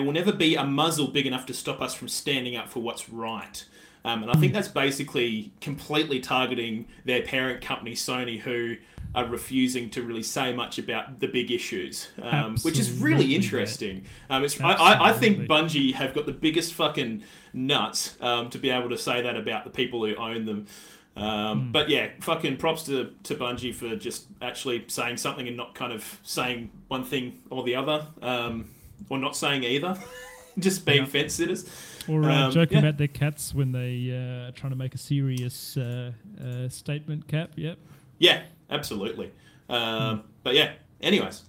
will never be a muzzle big enough to stop us from standing up for what's right. And I think that's basically completely targeting their parent company, Sony, who are refusing to really say much about the big issues, which is really interesting. I think Bungie have got the biggest fucking nuts to be able to say that about the people who own them. But yeah, fucking props to Bungie for just actually saying something and not kind of saying one thing or the other. Or not saying either, just being fence sitters. Or joking about their cats when they are trying to make a serious statement, Cap, yep. Yeah, absolutely. But yeah, anyways,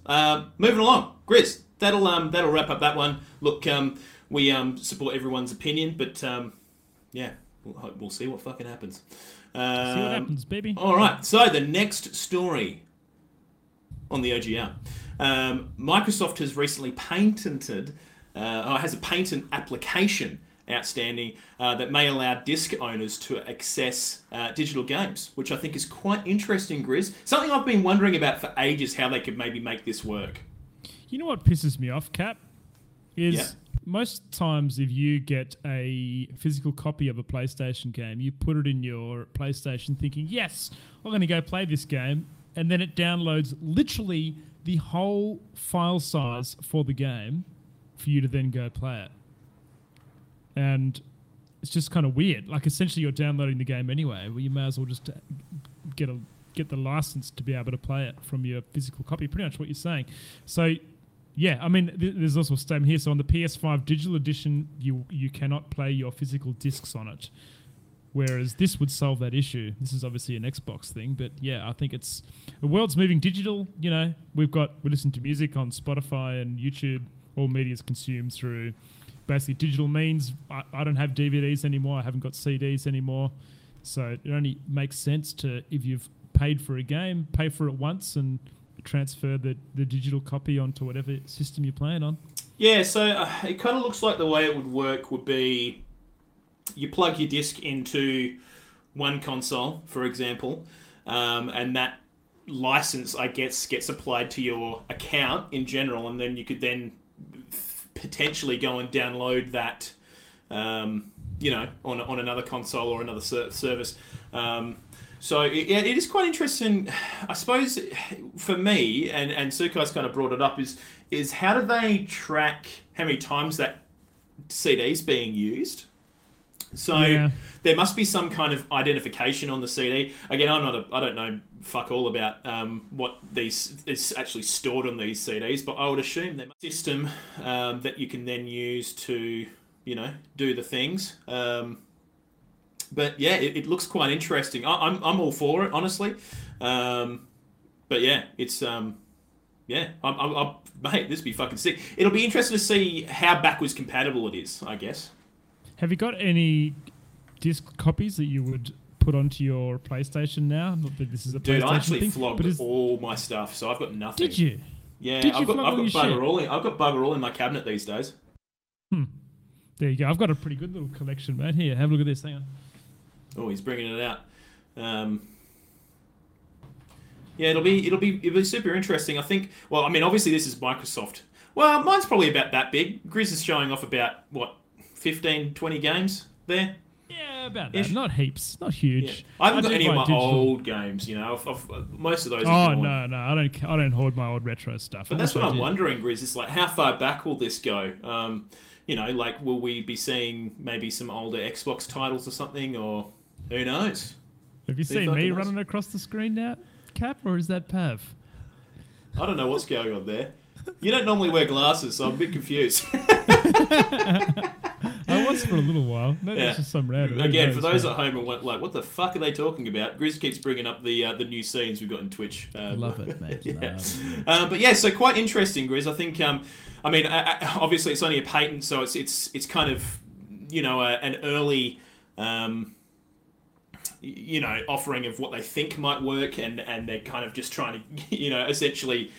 moving along. Grizz, that'll wrap up that one. Look, we support everyone's opinion, but we'll see what fucking happens. See what happens, baby. All right, so the next story on the OGR. Microsoft has recently has a patent application outstanding that may allow disc owners to access digital games, which I think is quite interesting, Grizz. Something I've been wondering about for ages, how they could maybe make this work. You know what pisses me off, Cap? Is most times if you get a physical copy of a PlayStation game, you put it in your PlayStation thinking, yes, I'm going to go play this game. And then it downloads literally the whole file size for the game for you to then go play it. And it's just kind of weird. Like, essentially you're downloading the game anyway. Well, you may as well just get the license to be able to play it from your physical copy, pretty much what you're saying. So, yeah, I mean, there's also a statement here. So on the PS5 digital edition, you cannot play your physical discs on it. Whereas this would solve that issue. This is obviously an Xbox thing, but yeah, I think it's the world's moving digital. You know, we listen to music on Spotify and YouTube. All media is consumed through basically digital means. I don't have DVDs anymore. I haven't got CDs anymore. So it only makes sense to, if you've paid for a game, pay for it once and transfer the digital copy onto whatever system you're playing on. Yeah, so it kind of looks like the way it would work would be, you plug your disc into one console, for example, and that license, I guess, gets applied to your account in general, and then you could then potentially go and download that, on another console or another service. So it is quite interesting, I suppose, for me, and Sukai's kind of brought it up, is how do they track how many times that CD's being used? So There must be some kind of identification on the CD. Again, I don't know fuck all about what these is actually stored on these CDs, but I would assume there's a system that you can then use to, do the things. But yeah, it looks quite interesting. I'm all for it, honestly. But yeah, it's mate, this would be fucking sick. It'll be interesting to see how backwards compatible it is, I guess. Have you got any disc copies that you would put onto your PlayStation now? Not that this is a PlayStation thing. Dude, I actually flogged all my stuff, so I've got nothing. Did you? Yeah, I've got bugger all in my cabinet these days. There you go. I've got a pretty good little collection, man. Here, have a look at this. Hang on. Oh, he's bringing it out. It'll be super interesting. I think. Well, I mean, obviously this is Microsoft. Well, mine's probably about that big. Grizz is showing off about what? 15, 20 games there? Yeah, about that. Not heaps. Not huge. Yeah. I haven't got any of my old games, I've most of those are gone. Oh, no, I don't hoard my old retro stuff. But that's what I'm wondering, Grizz. It's like, how far back will this go? Will we be seeing maybe some older Xbox titles or something? Or who knows? Have you seen me running across the screen now, Cap? Or is that Pav? I don't know what's going on there. You don't normally wear glasses, so I'm a bit confused. I was for a little while. That's just some random. Again, for those at home who went like, "What the fuck are they talking about?" Grizz keeps bringing up the new scenes we've got in Twitch. Love it, mate. Yeah. But yeah, so quite interesting, Grizz. I think. Obviously it's only a patent, so it's kind of an early offering of what they think might work, and they're kind of just trying to essentially.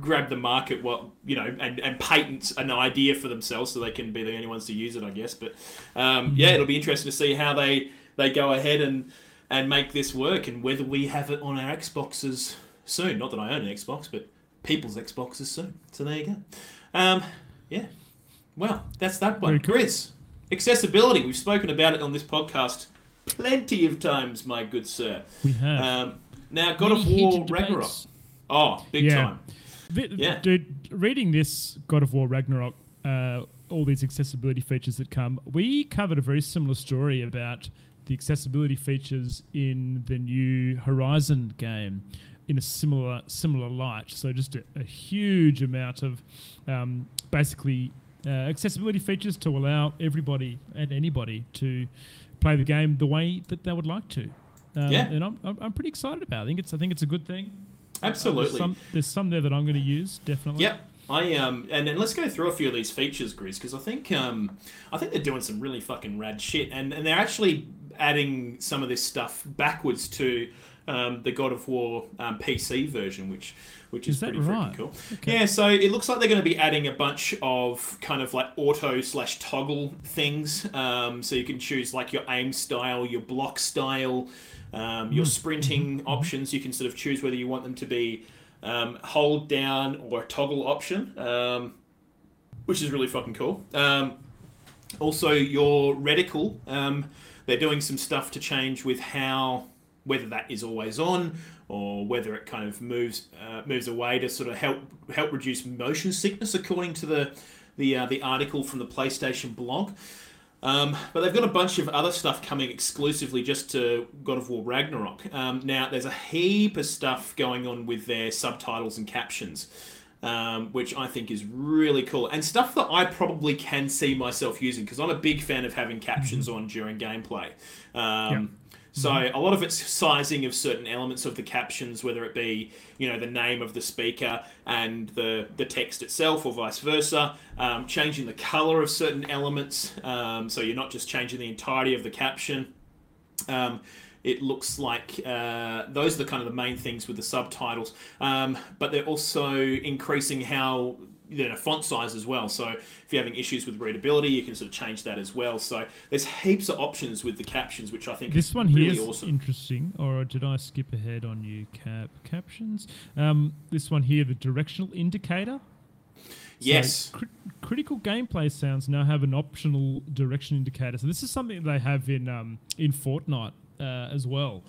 Grab the market, and patent an idea for themselves so they can be the only ones to use it, I guess. But it'll be interesting to see how they go ahead and make this work, and whether we have it on our Xboxes soon. Not that I own an Xbox, but people's Xboxes soon. So there you go. Well, that's that one. Cool. Chris, accessibility. We've spoken about it on this podcast plenty of times, my good sir. We have. Now, God of War Ragnarök. Oh, big time. Dude, reading this God of War Ragnarök, all these accessibility features that come, we covered a very similar story about the accessibility features in the new Horizon game in a similar light. So just a huge amount of accessibility features to allow everybody and anybody to play the game the way that they would like to. And I'm pretty excited about it. I think it's a good thing. Absolutely. There's some there that I'm going to use, definitely. Yep. And let's go through a few of these features, Grizz, because I think they're doing some really fucking rad shit, and they're actually adding some of this stuff backwards to the God of War PC version, which is pretty freaking cool. Okay. Yeah, so it looks like they're going to be adding a bunch of kind of like auto/toggle things, so you can choose like your aim style, your block style. Your sprinting options, you can sort of choose whether you want them to be hold down or a toggle option. which is really fucking cool. Also, your reticle, they're doing some stuff to change with how, whether that is always on or whether it kind of moves away to sort of help reduce motion sickness, according to the article from the PlayStation blog. But they've got a bunch of other stuff coming exclusively just to God of War Ragnarök. Now, there's a heap of stuff going on with their subtitles and captions, which I think is really cool. And stuff that I probably can see myself using, because I'm a big fan of having captions on during gameplay. So a lot of it's sizing of certain elements of the captions, whether it be, you know, the name of the speaker and the text itself, or vice versa. Changing the colour of certain elements, so you're not just changing the entirety of the caption. It looks like those are the kind of the main things with the subtitles, but they're also increasing how, you know, font size as well. So if you're having issues with readability, you can sort of change that as well. So there's heaps of options with the captions, which I think this is one here really is awesome. Interesting. Or did I skip ahead on you, captions? This one here, the directional indicator. Yes. So critical gameplay sounds now have an optional direction indicator. So this is something they have in Fortnite as well.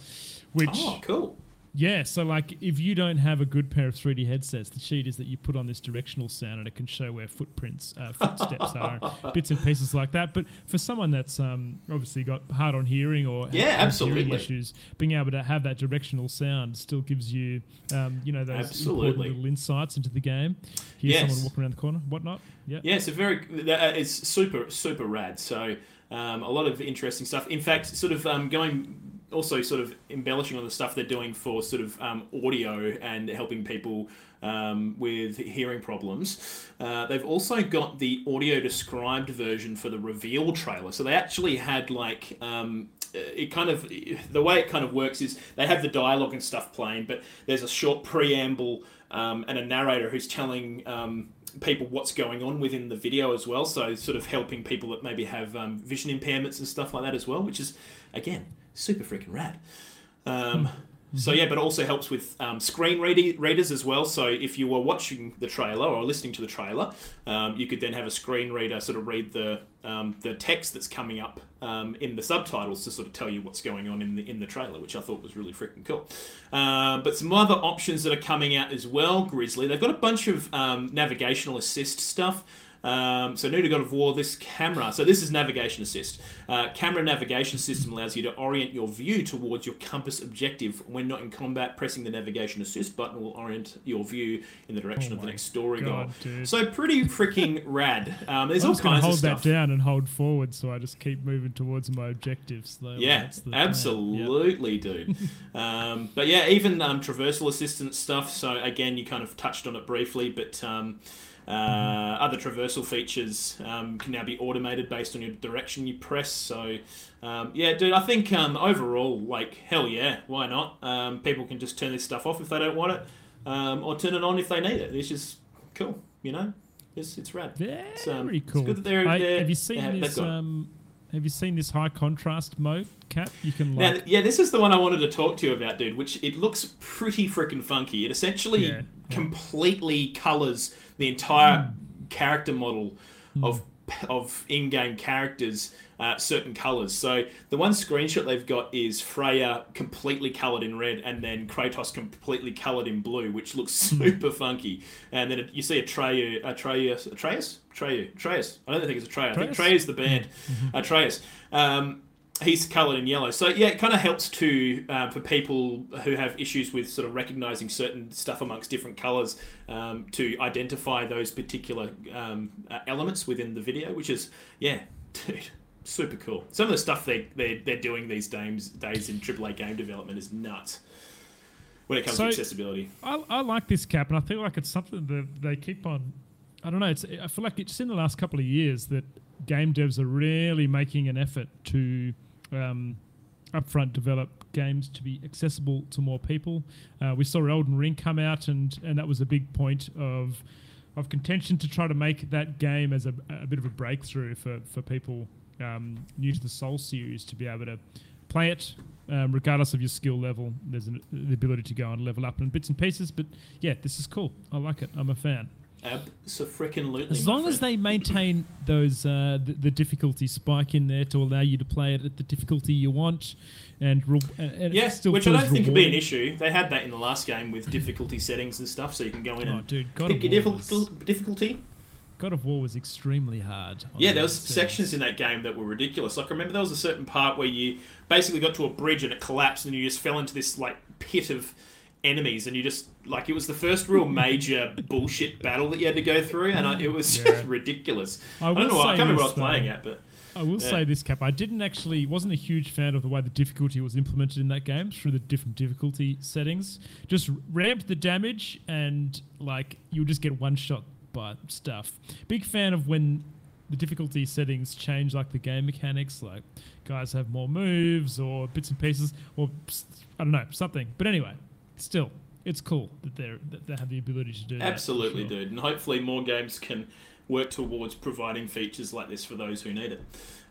Which, oh, cool. Yeah, so like if you don't have a good pair of 3D headsets, the cheat is that you put on this directional sound and it can show where footsteps are, bits and pieces like that. But for someone that's obviously got hard on hearing or hearing issues, being able to have that directional sound still gives you, you know, those important little insights into the game. Someone walking around the corner, whatnot. It's super, super rad. So a lot of interesting stuff. In fact, sort of going... Also, sort of embellishing on the stuff they're doing for sort of audio and helping people with hearing problems. They've also got the audio described version for the reveal trailer. So they actually had like the way it kind of works is they have the dialogue and stuff playing, but there's a short preamble and a narrator who's telling people what's going on within the video as well. So sort of helping people that maybe have vision impairments and stuff like that as well, which is again. Super freaking rad. So yeah, but also helps with screen readers as well. So if you were watching the trailer or listening to the trailer, you could then have a screen reader sort of read the text that's coming up in the subtitles to sort of tell you what's going on in the trailer, which I thought was really freaking cool. But some other options that are coming out as well, Grizzly. They've got a bunch of navigational assist stuff. So new to God of War, this camera. So this is navigation assist. Camera navigation system allows you to orient your view towards your compass objective. When not in combat, pressing the navigation assist button will orient your view in the direction of the next story goal. Dude. So pretty freaking rad. There's all kinds of stuff. Hold that down and hold forward, so I just keep moving towards my objectives. Yeah, absolutely, dude. But yeah, even traversal assistance stuff. So again, you kind of touched on it briefly, but... other traversal features can now be automated based on your direction you press. So, dude, I think overall, like, hell yeah, why not? People can just turn this stuff off if they don't want it, or turn it on if they need it. It's just cool, you know? It's rad. Yeah, very cool. It's good that they're, have you seen this... Have you seen this high contrast mode, Cap? You can like... Now, yeah, this is the one I wanted to talk to you about, dude, which it looks pretty freaking funky. It essentially completely colours the entire character model of in-game characters certain colours. So the one screenshot they've got is Freya completely coloured in red and then Kratos completely coloured in blue, which looks super funky. And then you see Atreus. I don't think it's Atreus. I think Atreus is the band. Atreus. He's coloured in yellow. So yeah, it kind of helps too for people who have issues with sort of recognising certain stuff amongst different colours to identify those particular elements within the video, which is, yeah, dude, super cool. Some of the stuff they're doing these days in AAA game development is nuts when it comes to accessibility. I like this, Cap, and I feel like it's something that they keep on... I don't know. I feel like it's in the last couple of years that game devs are really making an effort to... upfront develop games to be accessible to more people. We saw Elden Ring come out and that was a big point of contention to try to make that game as a bit of a breakthrough for people new to the Souls series to be able to play it regardless of your skill level. There's the ability to go and level up and bits and pieces, but yeah, this is cool. I like it. I'm a fan. Absolutely. As long as they maintain those the difficulty spike in there to allow you to play it at the difficulty you want, and yes, yeah, which I don't think would be an issue. They had that in the last game with difficulty settings and stuff, so you can go in pick your difficulty. God of War was extremely hard. Yeah, there was sections in that game that were ridiculous. Like, I remember there was a certain part where you basically got to a bridge and it collapsed, and you just fell into this like pit of enemies, and you just like, it was the first real major bullshit battle that you had to go through, and it was just ridiculous. I don't know. I can't remember what I was playing at, but I will say this, Cap. I wasn't a huge fan of the way the difficulty was implemented in that game through the different difficulty settings. Just ramped the damage, and like you'll just get one shot by stuff. Big fan of when the difficulty settings change, like the game mechanics, like guys have more moves or bits and pieces, or I don't know, something. But anyway. Still, it's cool that they have the ability to do that. Absolutely, sure. Dude. And hopefully more games can work towards providing features like this for those who need it.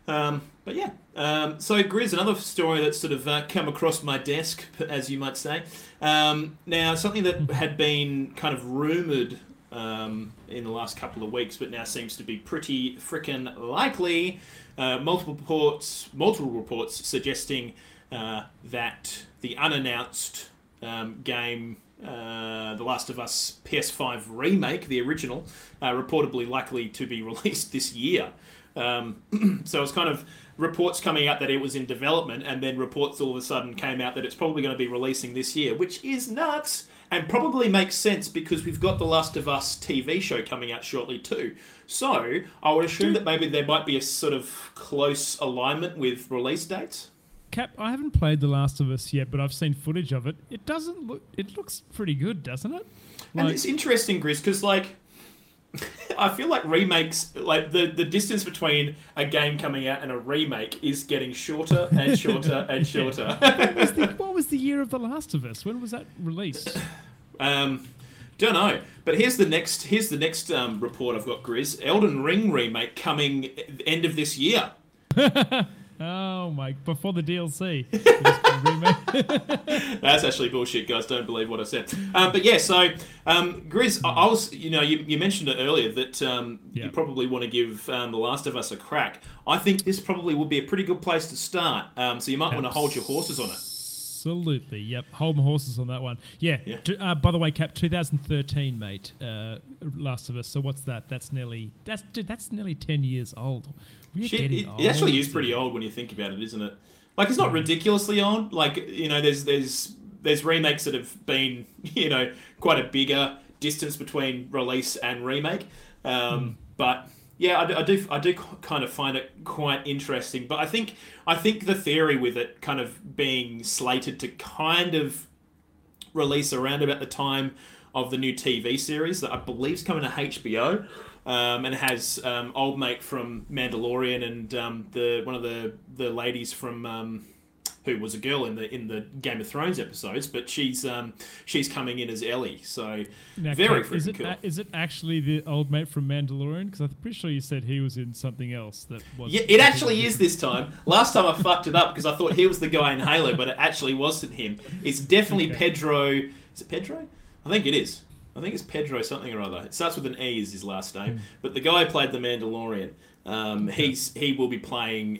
But yeah. So, Grizz, another story that's sort of come across my desk, as you might say. Now, something that had been kind of rumoured in the last couple of weeks, but now seems to be pretty frickin' likely. Multiple reports suggesting that the unannounced... game The Last of Us PS5 remake, the original, reportedly likely to be released this year. So it's kind of reports coming out that it was in development, and then reports all of a sudden came out that it's probably going to be releasing this year, which is nuts and probably makes sense because we've got The Last of Us TV show coming out shortly too. So I would assume that maybe there might be a sort of close alignment with release dates. Cap, I haven't played The Last of Us yet, but I've seen footage of it. It looks pretty good, doesn't it? Like, and it's interesting, Grizz, because like I feel like remakes, like the distance between a game coming out and a remake is getting shorter and shorter and shorter. What was the year of The Last of Us? When was that released? Don't know, but here's the next report I've got, Grizz. Elden Ring remake coming end of this year. Oh my! Before the DLC. That's actually bullshit, guys. Don't believe what I said. But yeah, so Grizz, I was, you mentioned it earlier that you probably want to give The Last of Us a crack. I think this probably would be a pretty good place to start. So you might want to hold your horses on it. Absolutely, yep. Hold my horses on that one. Yeah. By the way, Cap, 2013, mate. Last of Us. So what's that? That's nearly 10 years old. Shit, it actually is pretty old when you think about it, isn't it? Like, it's not ridiculously old. Like, there's remakes that have been, quite a bigger distance between release and remake. But yeah, I do kind of find it quite interesting. But I think the theory with it kind of being slated to kind of release around about the time of the new TV series that I believe is coming to HBO. And has old mate from Mandalorian and one of the ladies from who was a girl in the Game of Thrones episodes, but she's coming in as Ellie. So now, very freaking cool. Is it actually the old mate from Mandalorian? Because I'm pretty sure you said he was in something else that was. Yeah, it actually is this time. Last time I fucked it up because I thought he was the guy in Halo, but it actually wasn't him. It's definitely Pedro. Is it Pedro? I think it is. I think it's Pedro something or other. It starts with an E is his last name. But the guy who played the Mandalorian, he will be playing...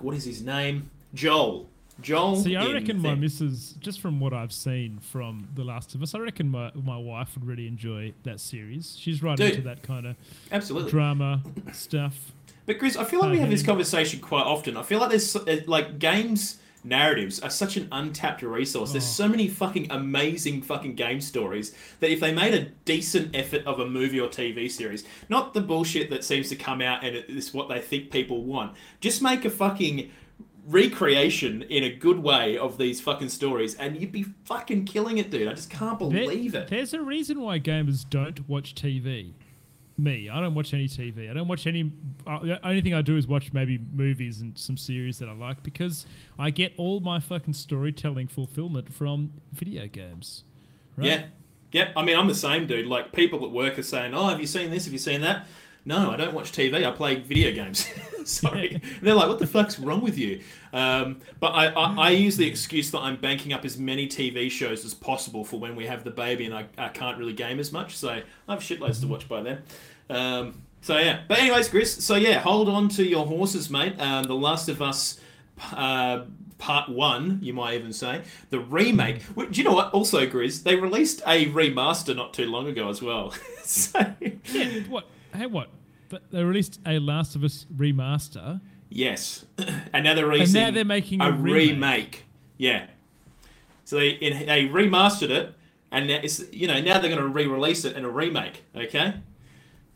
what is his name? Joel. See, I reckon my missus, just from what I've seen from The Last of Us, I reckon my wife would really enjoy that series. She's right into that kind of drama stuff. But Chris, I feel like we have this conversation quite often. I feel like there's like games... narratives are such an untapped resource. There's so many fucking amazing fucking game stories that if they made a decent effort of a movie or TV series, not the bullshit that seems to come out and it's what they think people want, just make a fucking recreation in a good way of these fucking stories and you'd be fucking killing it, dude. I just can't believe it. There's a reason why gamers don't watch TV. Me, I don't watch any TV. I don't watch any... the only thing I do is watch maybe movies and some series that I like because I get all my fucking storytelling fulfillment from video games. Right? Yeah. I mean, I'm the same, dude. Like, people at work are saying, oh, have you seen this? Have you seen that? no, I don't watch TV. I play video games. Sorry. And they're like, what the fuck's wrong with you? But I use the excuse that I'm banking up as many TV shows as possible for when we have the baby and I can't really game as much. So I have shitloads to watch by then. So yeah. But anyways, Chris, so yeah, hold on to your horses, mate. The Last of Us... Part 1, you might even say. The remake. Do you know what? Also, Grizz, they released a remaster not too long ago as well. So... Yeah, what? Hey, what? They released a Last of Us remaster. Yes. And now they're releasing and now they're making a remake. Yeah. So they remastered it, and it's, you know, now they're going to re-release it in a remake, okay?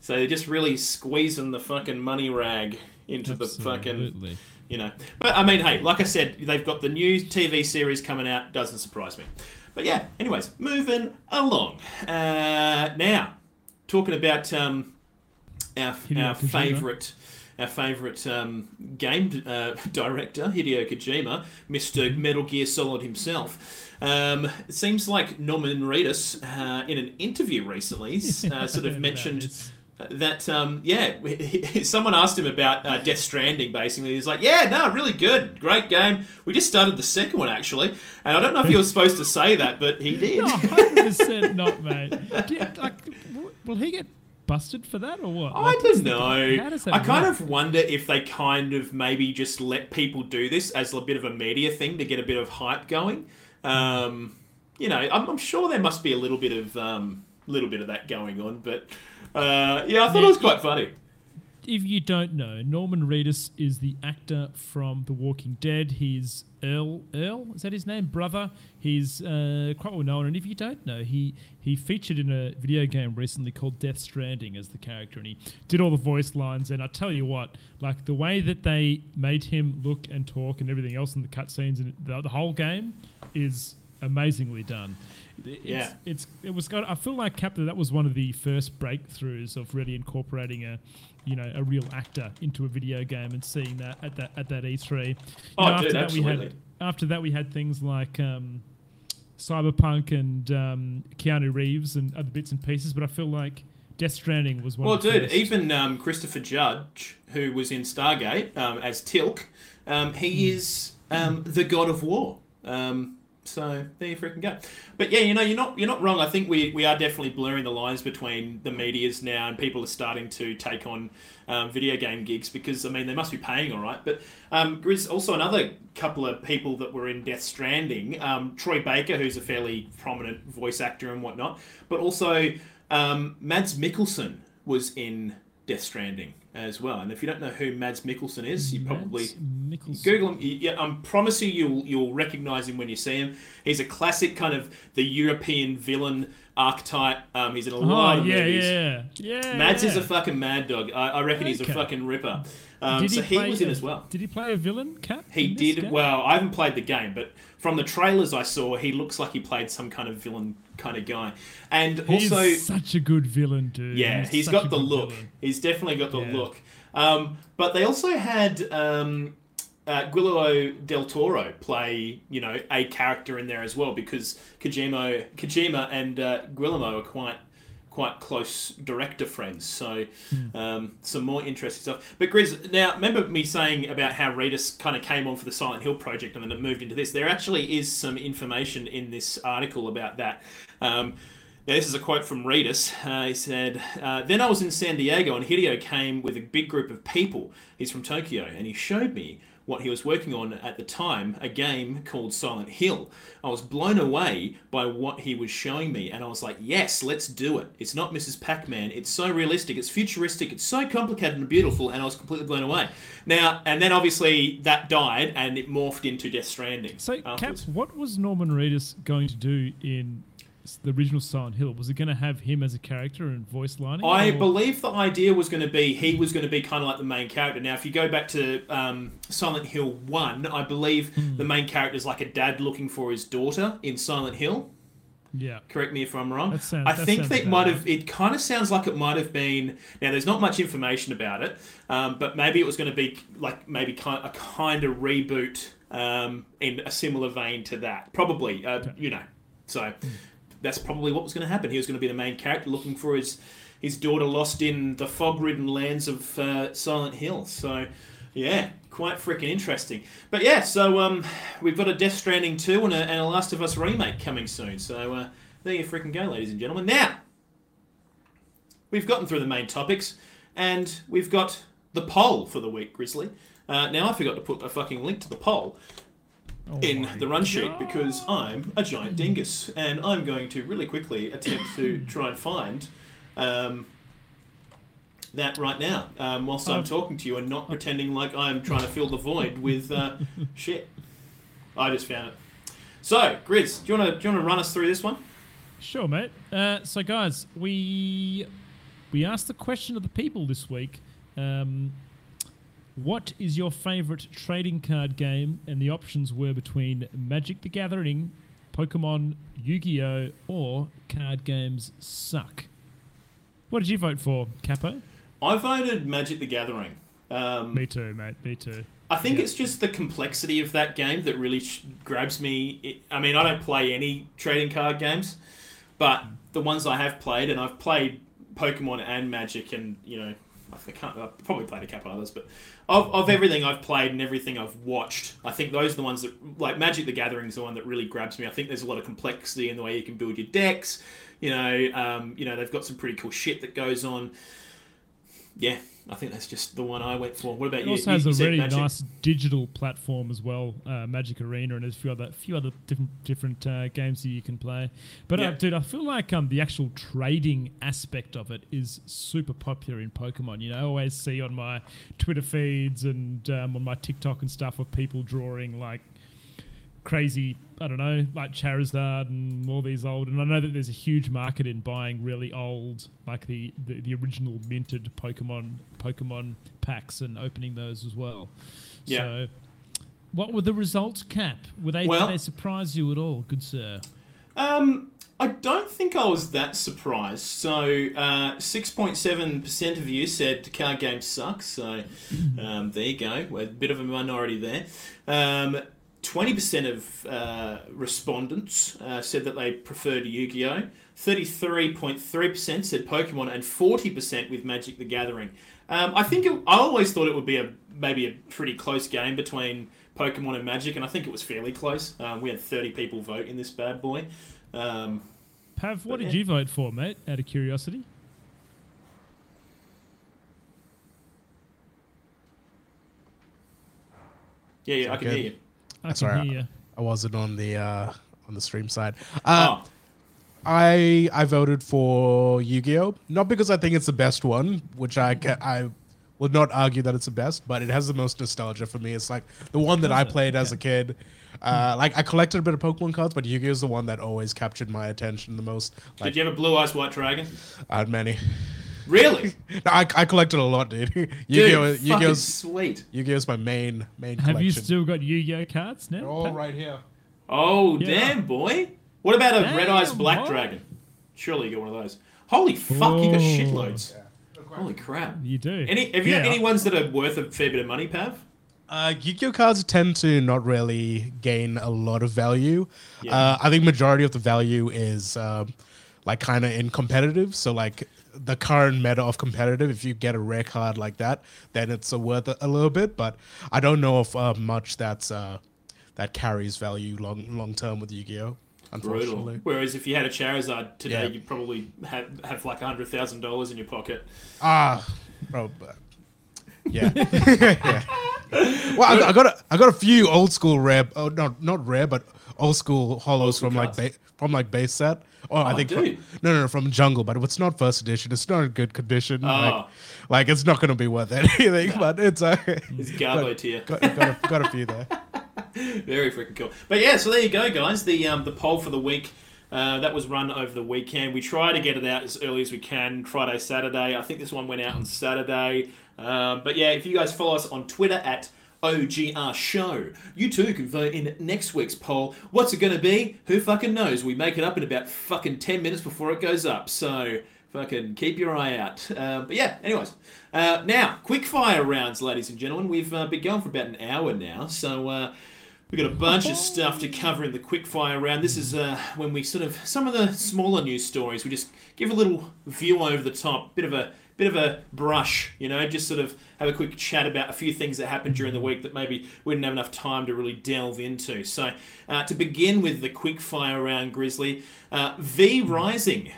So they're just really squeezing the fucking money rag into the fucking... You know, but I mean, hey, like I said, they've got the new TV series coming out. Doesn't surprise me. But yeah, anyways, moving along. Now, talking about our favourite game director, Hideo Kojima, Mr. Metal Gear Solid himself. It seems like Norman Reedus, in an interview recently, sort of mentioned... That, someone asked him about Death Stranding, basically. He's like, yeah, no, really good. Great game. We just started the second one, actually. And I don't know if he was supposed to say that, but he did. No, 100% not, mate. Will he get busted for that or what? I don't know. How does that work? I kind of wonder if they kind of maybe just let people do this as a bit of a media thing to get a bit of hype going. You know, I'm sure there must be a little bit of that going on, but... I thought it was quite funny. If you don't know, Norman Reedus is the actor from The Walking Dead. He's Earl, is that his name? Brother. He's quite well known. And if you don't know, he featured in a video game recently called Death Stranding as the character. And he did all the voice lines. And I tell you what, like the way that they made him look and talk and everything else in the cutscenes and the whole game is amazingly done. I feel like Captain. That was one of the first breakthroughs of really incorporating a real actor into a video game and seeing that at that E3. After that, we had things like Cyberpunk and Keanu Reeves and other bits and pieces. But I feel like Death Stranding was one. Well, of the first. Even Christopher Judge, who was in Stargate as Tilk, he is the God of War. So there you freaking go. But yeah, you know, you're not wrong. I think we are definitely blurring the lines between the medias now, and people are starting to take on video game gigs because, I mean, they must be paying all right. But there's also another couple of people that were in Death Stranding. Troy Baker, who's a fairly prominent voice actor and whatnot, but also Mads Mikkelsen was in Death Stranding as well. And if you don't know who Mads Mikkelsen is, you probably Google him. Yeah, I'm promising you'll recognize him when you see him. He's a classic kind of the European villain archetype. He's in a lot of movies. Yeah. Mads is a fucking mad dog. I reckon he's a fucking ripper. He was in as well. Did he play a villain, Cap? He did. Game? Well, I haven't played the game, but from the trailers I saw, he looks like he played some kind of villain kind of guy. And he's such a good villain, dude. Yeah, he's got the look. Villain. He's definitely got the look. But they also had Guillermo del Toro play, you know, a character in there as well, because Kojima and Guillermo are quite close director friends, so some more interesting stuff. But Grizz, now remember me saying about how Reedus kind of came on for the Silent Hill project and then it moved into this. There actually is some information in this article about that. Now, this is a quote from Reedus. He said, "Then I was in San Diego and Hideo came with a big group of people. He's from Tokyo and he showed me what he was working on at the time, a game called Silent Hill. I was blown away by what he was showing me, and I was like, yes, let's do it. It's not Mrs. Pac-Man. It's so realistic. It's futuristic. It's so complicated and beautiful, and I was completely blown away." Now, and then obviously that died, and it morphed into Death Stranding. So, Caps, what was Norman Reedus going to do in the original Silent Hill? Was it going to have him as a character and voice lining? I believe the idea was going to be he was going to be kind of like the main character. Now, if you go back to Silent Hill 1, I believe the main character is like a dad looking for his daughter in Silent Hill. Yeah. Correct me if I'm wrong. It kind of sounds like it might have been. Now, there's not much information about it, but maybe it was going to be like maybe a kind of reboot in a similar vein to that. Probably, you know. So... That's probably what was going to happen. He was going to be the main character looking for his his daughter lost in the fog-ridden lands of Silent Hill. So, yeah, quite freaking interesting. But yeah, so we've got a Death Stranding 2 and a Last of Us remake coming soon. So there you freaking go, ladies and gentlemen. Now, we've gotten through the main topics, and we've got the poll for the week, Grizzly. Now, I forgot to put a fucking link to the poll in the run sheet because I'm a giant dingus, and I'm going to really quickly attempt to try and find that right now whilst I'm talking to you and not pretending like I'm trying to fill the void with shit. I just found it. So, Grizz, do you want to run us through this one? Sure, mate. So, guys, we asked the question of the people this week. What is your favourite trading card game? And the options were between Magic the Gathering, Pokemon, Yu-Gi-Oh, or Card Games Suck. What did you vote for, Capo? I voted Magic the Gathering. Me too, mate. Me too. I think it's just the complexity of that game that really grabs me. I mean, I don't play any trading card games, but the ones I have played, and I've played Pokemon and Magic and, you know, I've probably played a couple others, but of everything I've played and everything I've watched, I think those are the ones that, like, Magic the Gathering is the one that really grabs me. I think there's a lot of complexity in the way you can build your decks. You know, they've got some pretty cool shit that goes on. Yeah, I think that's just the one I went for. What about you? It also has a really nice digital platform as well, Magic Arena, and there's a few other different games that you can play. But dude, I feel like the actual trading aspect of it is super popular in Pokemon. You know, I always see on my Twitter feeds and on my TikTok and stuff of people drawing like crazy, I don't know, like Charizard and all these old, and I know that there's a huge market in buying really old, like the original minted Pokemon packs and opening those as well. Yeah. So, what were the results, Cap? Did they surprise you at all, good sir? I don't think I was that surprised. So, 6.7% of you said card games suck. So, there you go. We're a bit of a minority there. 20% of respondents said that they preferred Yu-Gi-Oh! 33.3% said Pokemon, and 40% with Magic the Gathering. I always thought it would be maybe a pretty close game between Pokemon and Magic, and I think it was fairly close. We had 30 people vote in this bad boy. Pav, what did you vote for, mate, out of curiosity? Yeah, I can hear you. Sorry, I wasn't on the stream side. I voted for Yu-Gi-Oh! Not because I think it's the best one, which I would not argue that it's the best, but it has the most nostalgia for me. It's like the one that I played as a kid. Like, I collected a bit of Pokemon cards, but Yu-Gi-Oh! Is the one that always captured my attention the most. Like, did you have a blue-eyes white dragon? I had many. Really? No, I collected a lot, dude. Yu-Gi-Oh! Sweet. Yu-Gi-Oh! My main collection. Have you still got Yu-Gi-Oh! Cards now? They're all right here. Oh, damn, boy. What about a red-eyes black dragon? Surely you got one of those. Holy fuck, you got shitloads. Yeah. Holy crap. You do. Have you got any ones that are worth a fair bit of money, Pav? Yu-Gi-Oh! Cards tend to not really gain a lot of value. Yeah. I think majority of the value is like kind of in competitive. So like the current meta of competitive, if you get a rare card like that, then it's worth a little bit, but I don't know if much that's that carries value long term with Yu-Gi-Oh, unfortunately. Brutal. Whereas if you had a Charizard today, you'd probably have like $100,000 in your pocket. Well, I got a few old school rare, not rare, but old school holos from cards. From base set. I think from Jungle, but it's not first edition. It's not in good condition. Oh. Like it's not going to be worth anything, but it's okay. It's Garbo tier. Got a few there. Very freaking cool. But yeah, so there you go, guys. The poll for the week that was run over the weekend. We try to get it out as early as we can. Friday, Saturday. I think this one went out on Saturday. But yeah, if you guys follow us on Twitter at OGR Show, you too can vote in next week's poll. What's it going to be? Who fucking knows? We make it up in about fucking 10 minutes before it goes up. So fucking keep your eye out. But yeah, anyways. Now, quick fire rounds, ladies and gentlemen. We've been going for about an hour now. So We've got a bunch of stuff to cover in the quickfire round. This is when we sort of, some of the smaller news stories, we just give a little view over the top, bit of a brush, you know, just sort of have a quick chat about a few things that happened during the week that maybe we didn't have enough time to really delve into. So to begin with the quickfire round, Grizzly, V Rising,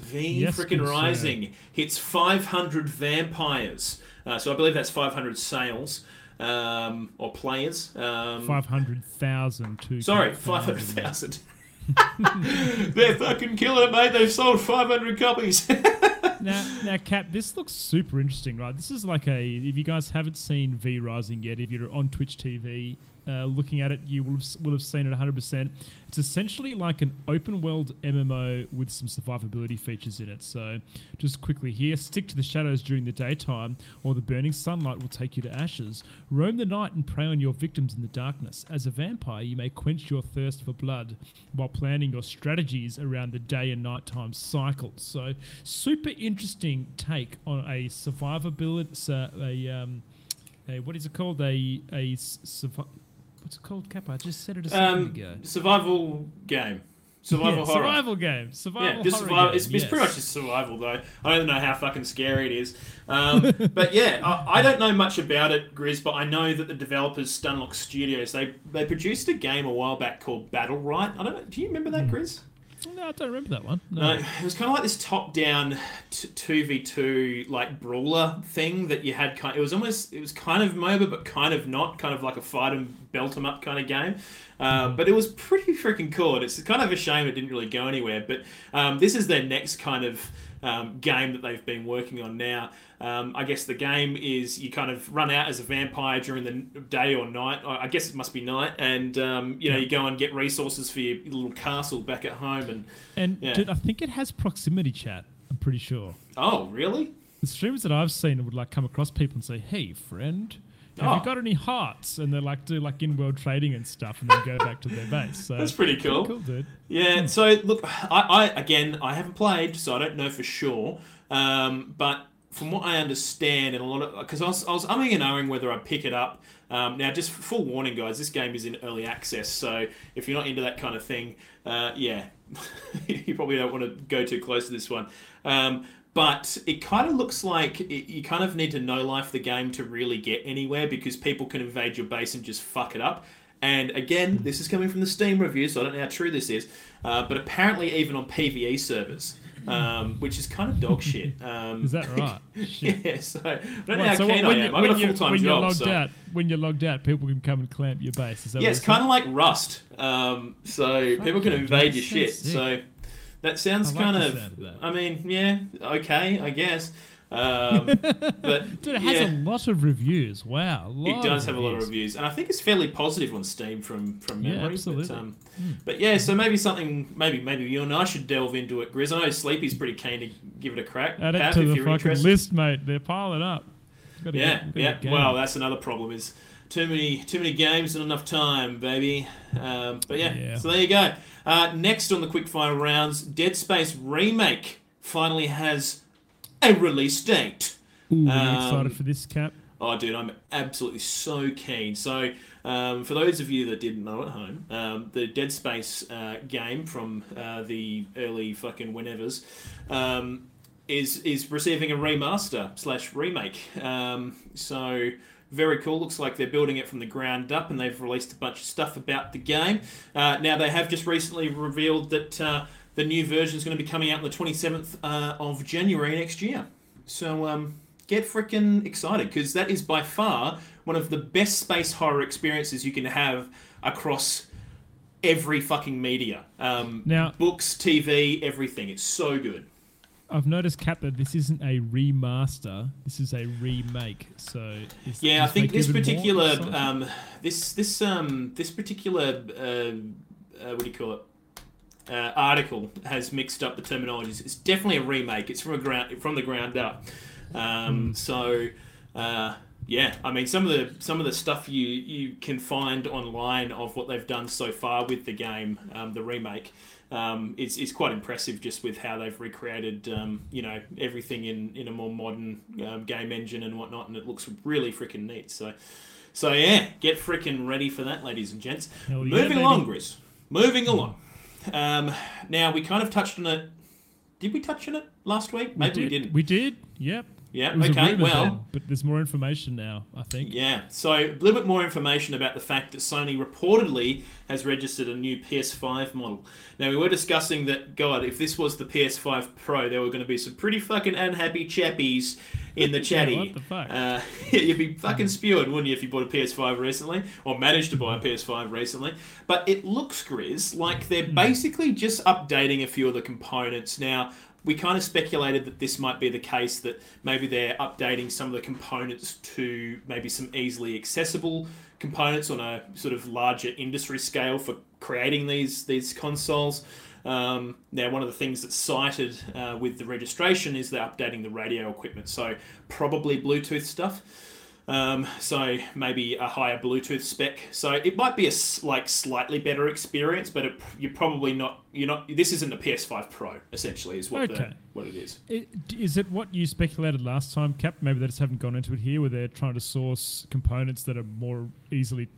V Rising hits 500 vampires. So I believe that's 500 sales. Or players. 500,000 to... Sorry, 500,000. They're fucking killing it, mate. They've sold 500 copies. Now, Cap, this looks super interesting, right? This is like a... If you guys haven't seen V Rising yet, if you're on Twitch TV looking at it, you will have seen it 100%. It's essentially like an open-world MMO with some survivability features in it. So just quickly here, stick to the shadows during the daytime or the burning sunlight will take you to ashes. Roam the night and prey on your victims in the darkness. As a vampire, you may quench your thirst for blood while planning your strategies around the day and nighttime cycles. So super interesting take on a survivability... what is it called? What's it called, Kappa? I just said it a second ago. Survival game. Survival horror. Survival game. Survival game. It's pretty much just survival, though. I don't even know how fucking scary it is. But yeah, I don't know much about it, Grizz, but I know that the developers, Stunlock Studios, they produced a game a while back called Battle Right. I don't know. Do you remember that, Grizz? No, I don't remember that one. No, it was kind of like this top-down 2v2 like brawler thing that you had. It was kind of MOBA, but kind of not. Kind of like a fight and belt 'em up kind of game. But it was pretty freaking cool. And it's kind of a shame it didn't really go anywhere. But this is their next kind of game that they've been working on now. I guess the game is you kind of run out as a vampire during the day or night. I guess it must be night, and you go and get resources for your little castle back at home. Dude, I think it has proximity chat. I'm pretty sure. Oh, really? The streamers that I've seen would like come across people and say, "Hey, friend, have you got any hearts?" And they like do like in-world trading and stuff, and then go back to their base. So that's pretty cool. Pretty cool, dude. Yeah. So look, I haven't played, so I don't know for sure, but. From what I understand, and a lot of... Because I was umming and ahhing whether I'd pick it up. Now, just full warning, guys, this game is in early access, so if you're not into that kind of thing, you probably don't want to go too close to this one. But it kind of looks like you kind of need to know-life the game to really get anywhere, because people can invade your base and just fuck it up. And again, this is coming from the Steam review, so I don't know how true this is, but apparently even on PvE servers... which is kind of dog shit. Is that right? Yeah, so I don't know how keen I am. I've got a full-time job. When you're logged out, people can come and clamp your base. Is that it's kind of like Rust. So people can invade your shit. So that sounds kind of... I mean, yeah, okay, I guess. But dude, it has a lot of reviews. Wow, it does have a lot of reviews, and I think it's fairly positive on Steam from memory. Yeah, absolutely. But yeah, so maybe something, maybe you and I should delve into it, Grizz. I know Sleepy's pretty keen to give it a crack. Add Pav, it to the fucking list, mate. They're piling up. Yeah. Well, that's another problem is too many games and enough time, baby. But yeah, so there you go. Next on the quickfire rounds, Dead Space remake finally has a release date. Ooh, are you excited for this, Cap? Oh, dude, I'm absolutely so keen. So, for those of you that didn't know at home, the Dead Space game from the early fucking whenevers is receiving a remaster/remake. So, very cool. Looks like they're building it from the ground up, and they've released a bunch of stuff about the game. Now, they have just recently revealed that... the new version is going to be coming out on the 27th of January next year. So get freaking excited, because that is by far one of the best space horror experiences you can have across every fucking media. Now, books, TV, everything. It's so good. I've noticed, Cap, that this isn't a remaster. This is a remake. So I think this particular what do you call it? Article has mixed up the terminologies. It's definitely a remake. It's from the ground up. I mean, some of the stuff you can find online of what they've done so far with the game, the remake, it's quite impressive just with how they've recreated everything in a more modern game engine and whatnot, and it looks really freaking neat. So So yeah, get freaking ready for that, ladies and gents. Moving along, Grizz. Moving along. Now, we kind of touched on it. Did we touch on it last week? Maybe we didn't. We did, yep. Yeah, okay, well... Event, but there's more information now, I think. Yeah, so a little bit more information about the fact that Sony reportedly has registered a new PS5 model. Now, we were discussing that, God, if this was the PS5 Pro, there were going to be some pretty fucking unhappy chappies in the chatty. What the fuck? You'd be fucking spewing, wouldn't you, if you bought a PS5 recently, or managed to buy a PS5 recently. But it looks, Grizz, like they're basically just updating a few of the components now. We kind of speculated that this might be the case, that maybe they're updating some of the components to maybe some easily accessible components on a sort of larger industry scale for creating these consoles. Now, one of the things that's cited with the registration is they're updating the radio equipment, so probably Bluetooth stuff. So maybe a higher Bluetooth spec. So it might be a slightly better experience, but you're not. This isn't a PS5 Pro, essentially, is what what it is. Is it what you speculated last time, Cap? Maybe they just haven't gone into it here, where they're trying to source components that are more easily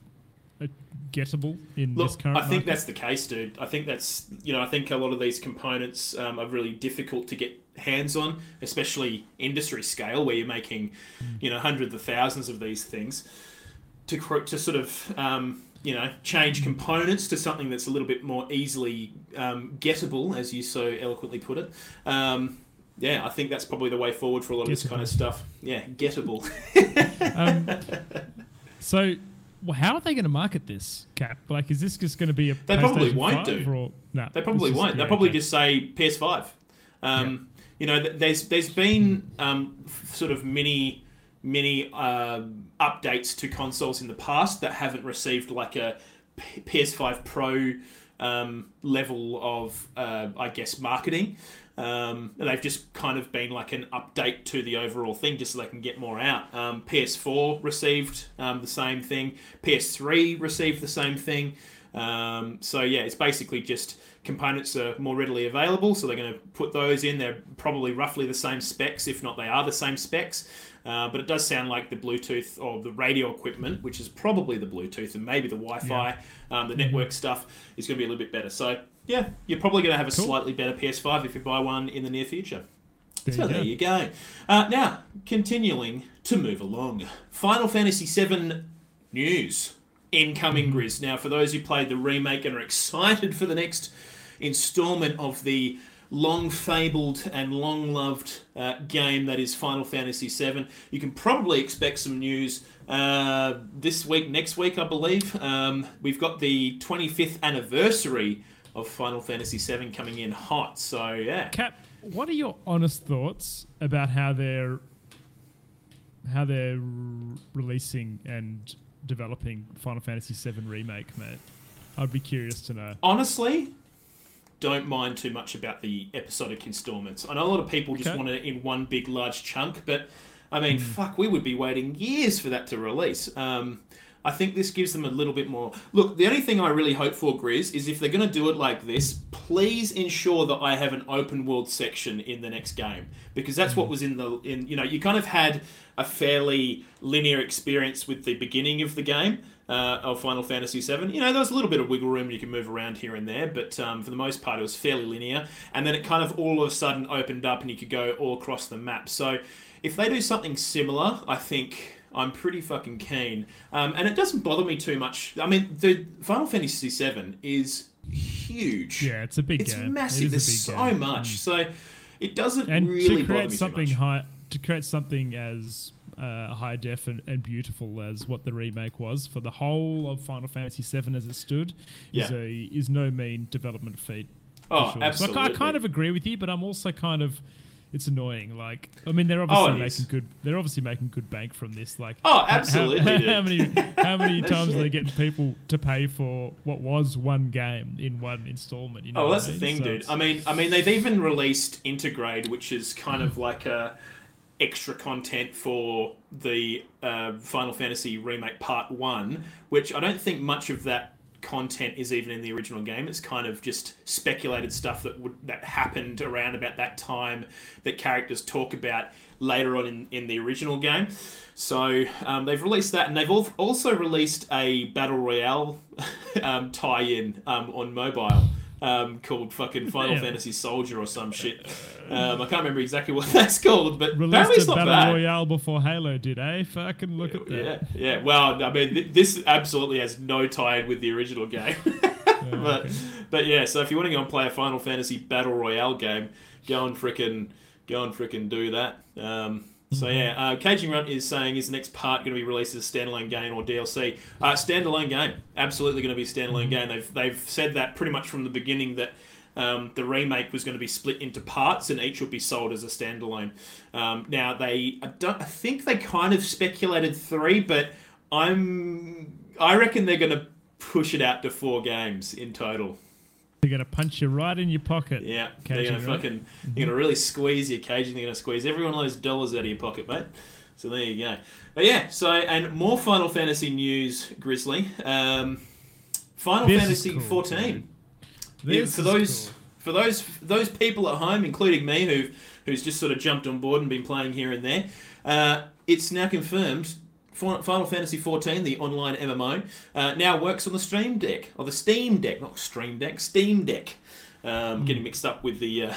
gettable in this current market? I think that's the case, dude. I think that's I think a lot of these components are really difficult to get hands-on, especially industry scale, where you're making, hundreds of thousands of these things to sort of, change components to something that's a little bit more easily gettable, as you so eloquently put it. I think that's probably the way forward for a lot of this kind of stuff. Yeah, gettable. Well, how are they going to market this, Cap? Like, is this just going to be a PlayStation 5? They probably won't. They'll probably just say PS5. There's been sort of many updates to consoles in the past that haven't received like a PS5 Pro level of, marketing. They've just kind of been like an update to the overall thing just so they can get more out. PS4 received the same thing. PS3 received the same thing. It's basically just components are more readily available, so they're going to put those in. They're probably roughly the same specs, if not they are the same specs. But it does sound like the Bluetooth or the radio equipment, which is probably the Bluetooth and maybe the Wi-Fi, the network stuff, is going to be a little bit better. So, yeah, you're probably going to have a slightly better PS5 if you buy one in the near future. There you go. Now, continuing to move along. Final Fantasy VII news incoming, Grizz. Now, for those who played the remake and are excited for the next installment of the long-fabled and long-loved game that is Final Fantasy VII. You can probably expect some news this week, next week, I believe. We've got the 25th anniversary of Final Fantasy VII coming in hot, so yeah. Cap, what are your honest thoughts about how they're releasing and developing Final Fantasy VII Remake, mate? I'd be curious to know. Honestly, don't mind too much about the episodic installments. I know a lot of people just want it in one big, large chunk, but, I mean, fuck, we would be waiting years for that to release. I think this gives them a little bit more... Look, the only thing I really hope for, Grizz, is if they're going to do it like this, please ensure that I have an open-world section in the next game, because that's what was you kind of had a fairly linear experience with the beginning of the game, of Final Fantasy VII. There was a little bit of wiggle room you can move around here and there, but for the most part it was fairly linear, and then it kind of all of a sudden opened up and you could go all across the map. So if they do something similar, I think I'm pretty fucking keen. And it doesn't bother me too much. I mean, the Final Fantasy VII is huge. Yeah, it's a big game. It's massive. There's so much. So it doesn't really bother me too much. To create something as high def and beautiful as what the remake was for the whole of Final Fantasy VII as it stood is no mean development feat. Oh, sure. Absolutely. So I kind of agree with you, but I'm also kind of, it's annoying. Like, I mean, they're obviously making good bank from this. Like, oh, absolutely. How many times are they getting people to pay for what was one game in one installment? That's the thing, dude. I mean, they've even released Intergrade, which is kind of like a extra content for the Final Fantasy Remake Part 1, which I don't think much of that content is even in the original game. It's kind of just speculated stuff that happened around about that time that characters talk about later on in the original game. So they've released that, and they've also released a Battle Royale tie-in on mobile called fucking Final Fantasy Soldier or some shit. I can't remember exactly what that's called, but released apparently it's not bad. Battle Royale before Halo did, eh? Fucking look at that. Yeah, well, I mean, this absolutely has no tie-in with the original game. But yeah, so if you want to go and play a Final Fantasy Battle Royale game, go and frickin' do that. So yeah, Caging Runt is saying, is the next part going to be released as a standalone game or DLC? Standalone game, absolutely going to be a standalone game. They've said that pretty much from the beginning, that the remake was going to be split into parts and each would be sold as a standalone. Now I think they kind of speculated 3, but I reckon they're going to push it out to 4 games in total. They're going to punch you right in your pocket. Yeah, Caging, they're going to they're going to really squeeze your Caging. They're going to squeeze every one of those dollars out of your pocket, mate. So there you go. But yeah, so, and more Final Fantasy news, Grizzly. Final Fantasy 14. For those people at home, including me, who's just sort of jumped on board and been playing here and there, it's now confirmed. Final Fantasy 14, the online MMO, now works on the Steam Deck. Getting mixed up with the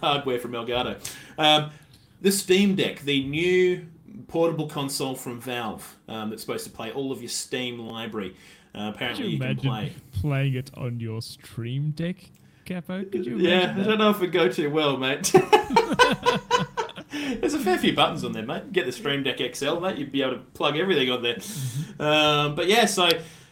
hardware from Elgato. The Steam Deck, the new portable console from Valve, that's supposed to play all of your Steam library. Apparently, you can play playing it on your Steam Deck, Capo. Could you? Yeah, I don't know if it go too well, mate. There's a fair few buttons on there, mate. Get the Stream Deck XL, mate. You'd be able to plug everything on there. But yeah, so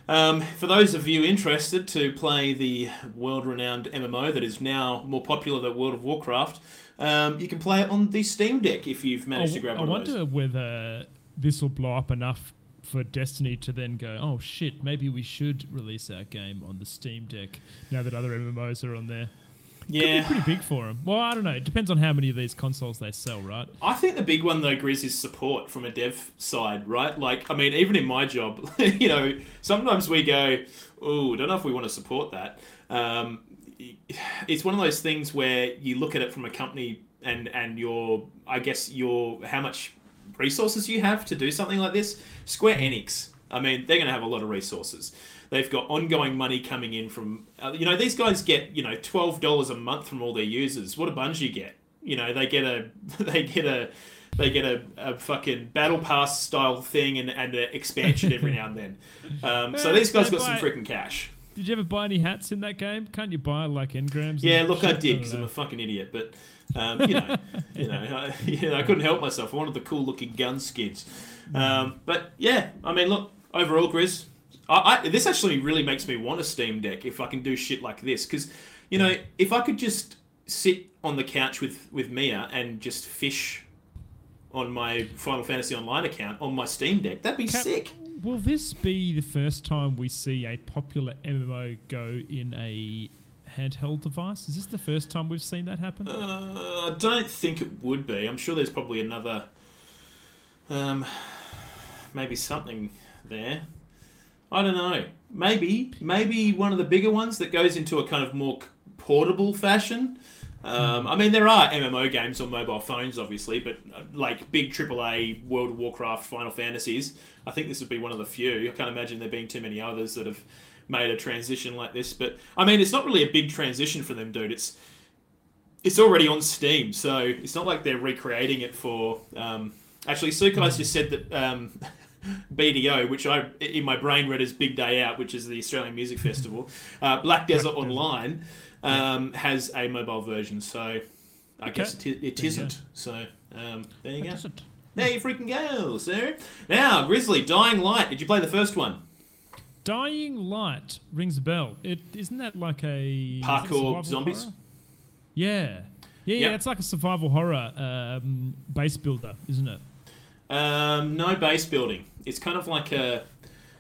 for those of you interested to play the world-renowned MMO that is now more popular than World of Warcraft, you can play it on the Steam Deck if you've managed to grab one of those. I wonder whether this will blow up enough for Destiny to then go, oh shit, maybe we should release our game on the Steam Deck now that other MMOs are on there. Yeah, could be pretty big for them. Well, I don't know. It depends on how many of these consoles they sell, right? I think the big one though, Grizz, is support from a dev side, right? Like, I mean, even in my job, you know, sometimes we go, "Oh, don't know if we want to support that." It's one of those things where you look at it from a company and your, I guess your, how much resources you have to do something like this. Square Enix, I mean, they're going to have a lot of resources. They've got ongoing money coming in from, these guys get, $12 a month from all their users. What do Bungie get? You know, they get a fucking battle pass style thing and an expansion every now and then. So these guys got some freaking cash. Did you ever buy any hats in that game? Can't you buy like engrams? Yeah, look, I did because I'm a fucking idiot, but I couldn't help myself. I wanted the cool looking gun skins. But yeah, I mean, look, overall, Grizz, this actually really makes me want a Steam Deck if I can do shit like this. Because, if I could just sit on the couch with Mia and just fish on my Final Fantasy Online account on my Steam Deck, that'd be sick. Will this be the first time we see a popular MMO go in a handheld device? Is this the first time we've seen that happen? I don't think it would be. I'm sure there's probably another... maybe something there. I don't know. Maybe one of the bigger ones that goes into a kind of more portable fashion. I mean, there are MMO games on mobile phones, obviously, but like big AAA World of Warcraft, Final Fantasies, I think this would be one of the few. I can't imagine there being too many others that have made a transition like this. But I mean, it's not really a big transition for them, dude. It's already on Steam, so it's not like they're recreating it for... actually, Sukai's just said that... BDO, which I in my brain read as Big Day Out, which is the Australian Music Festival, Black Desert Online has a mobile version, so I guess it isn't. So there you go. There you freaking go, sir. Now, Grizzly, Dying Light. Did you play the first one? Dying Light rings a bell. It isn't that like a parkour zombies? Horror? Yeah, it's like a survival horror base builder, isn't it? No base building. It's kind of like a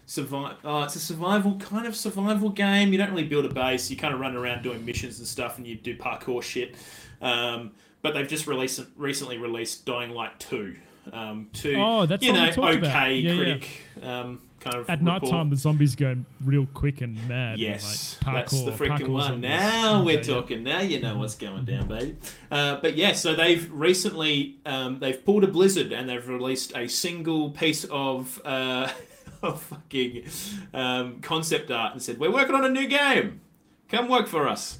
survival game. You don't really build a base. You kind of run around doing missions and stuff, and you do parkour shit. But they've just recently released Dying Light 2, to that's you know, okay yeah, critic yeah. Kind of at night time the zombies go real quick and mad. Yes, and like parkour, that's the freaking one. Zombies. Now we're talking. Now you know what's going down, baby. But yeah, so they've recently they've pulled a Blizzard and they've released a single piece of fucking concept art and said, "We're working on a new game. Come work for us."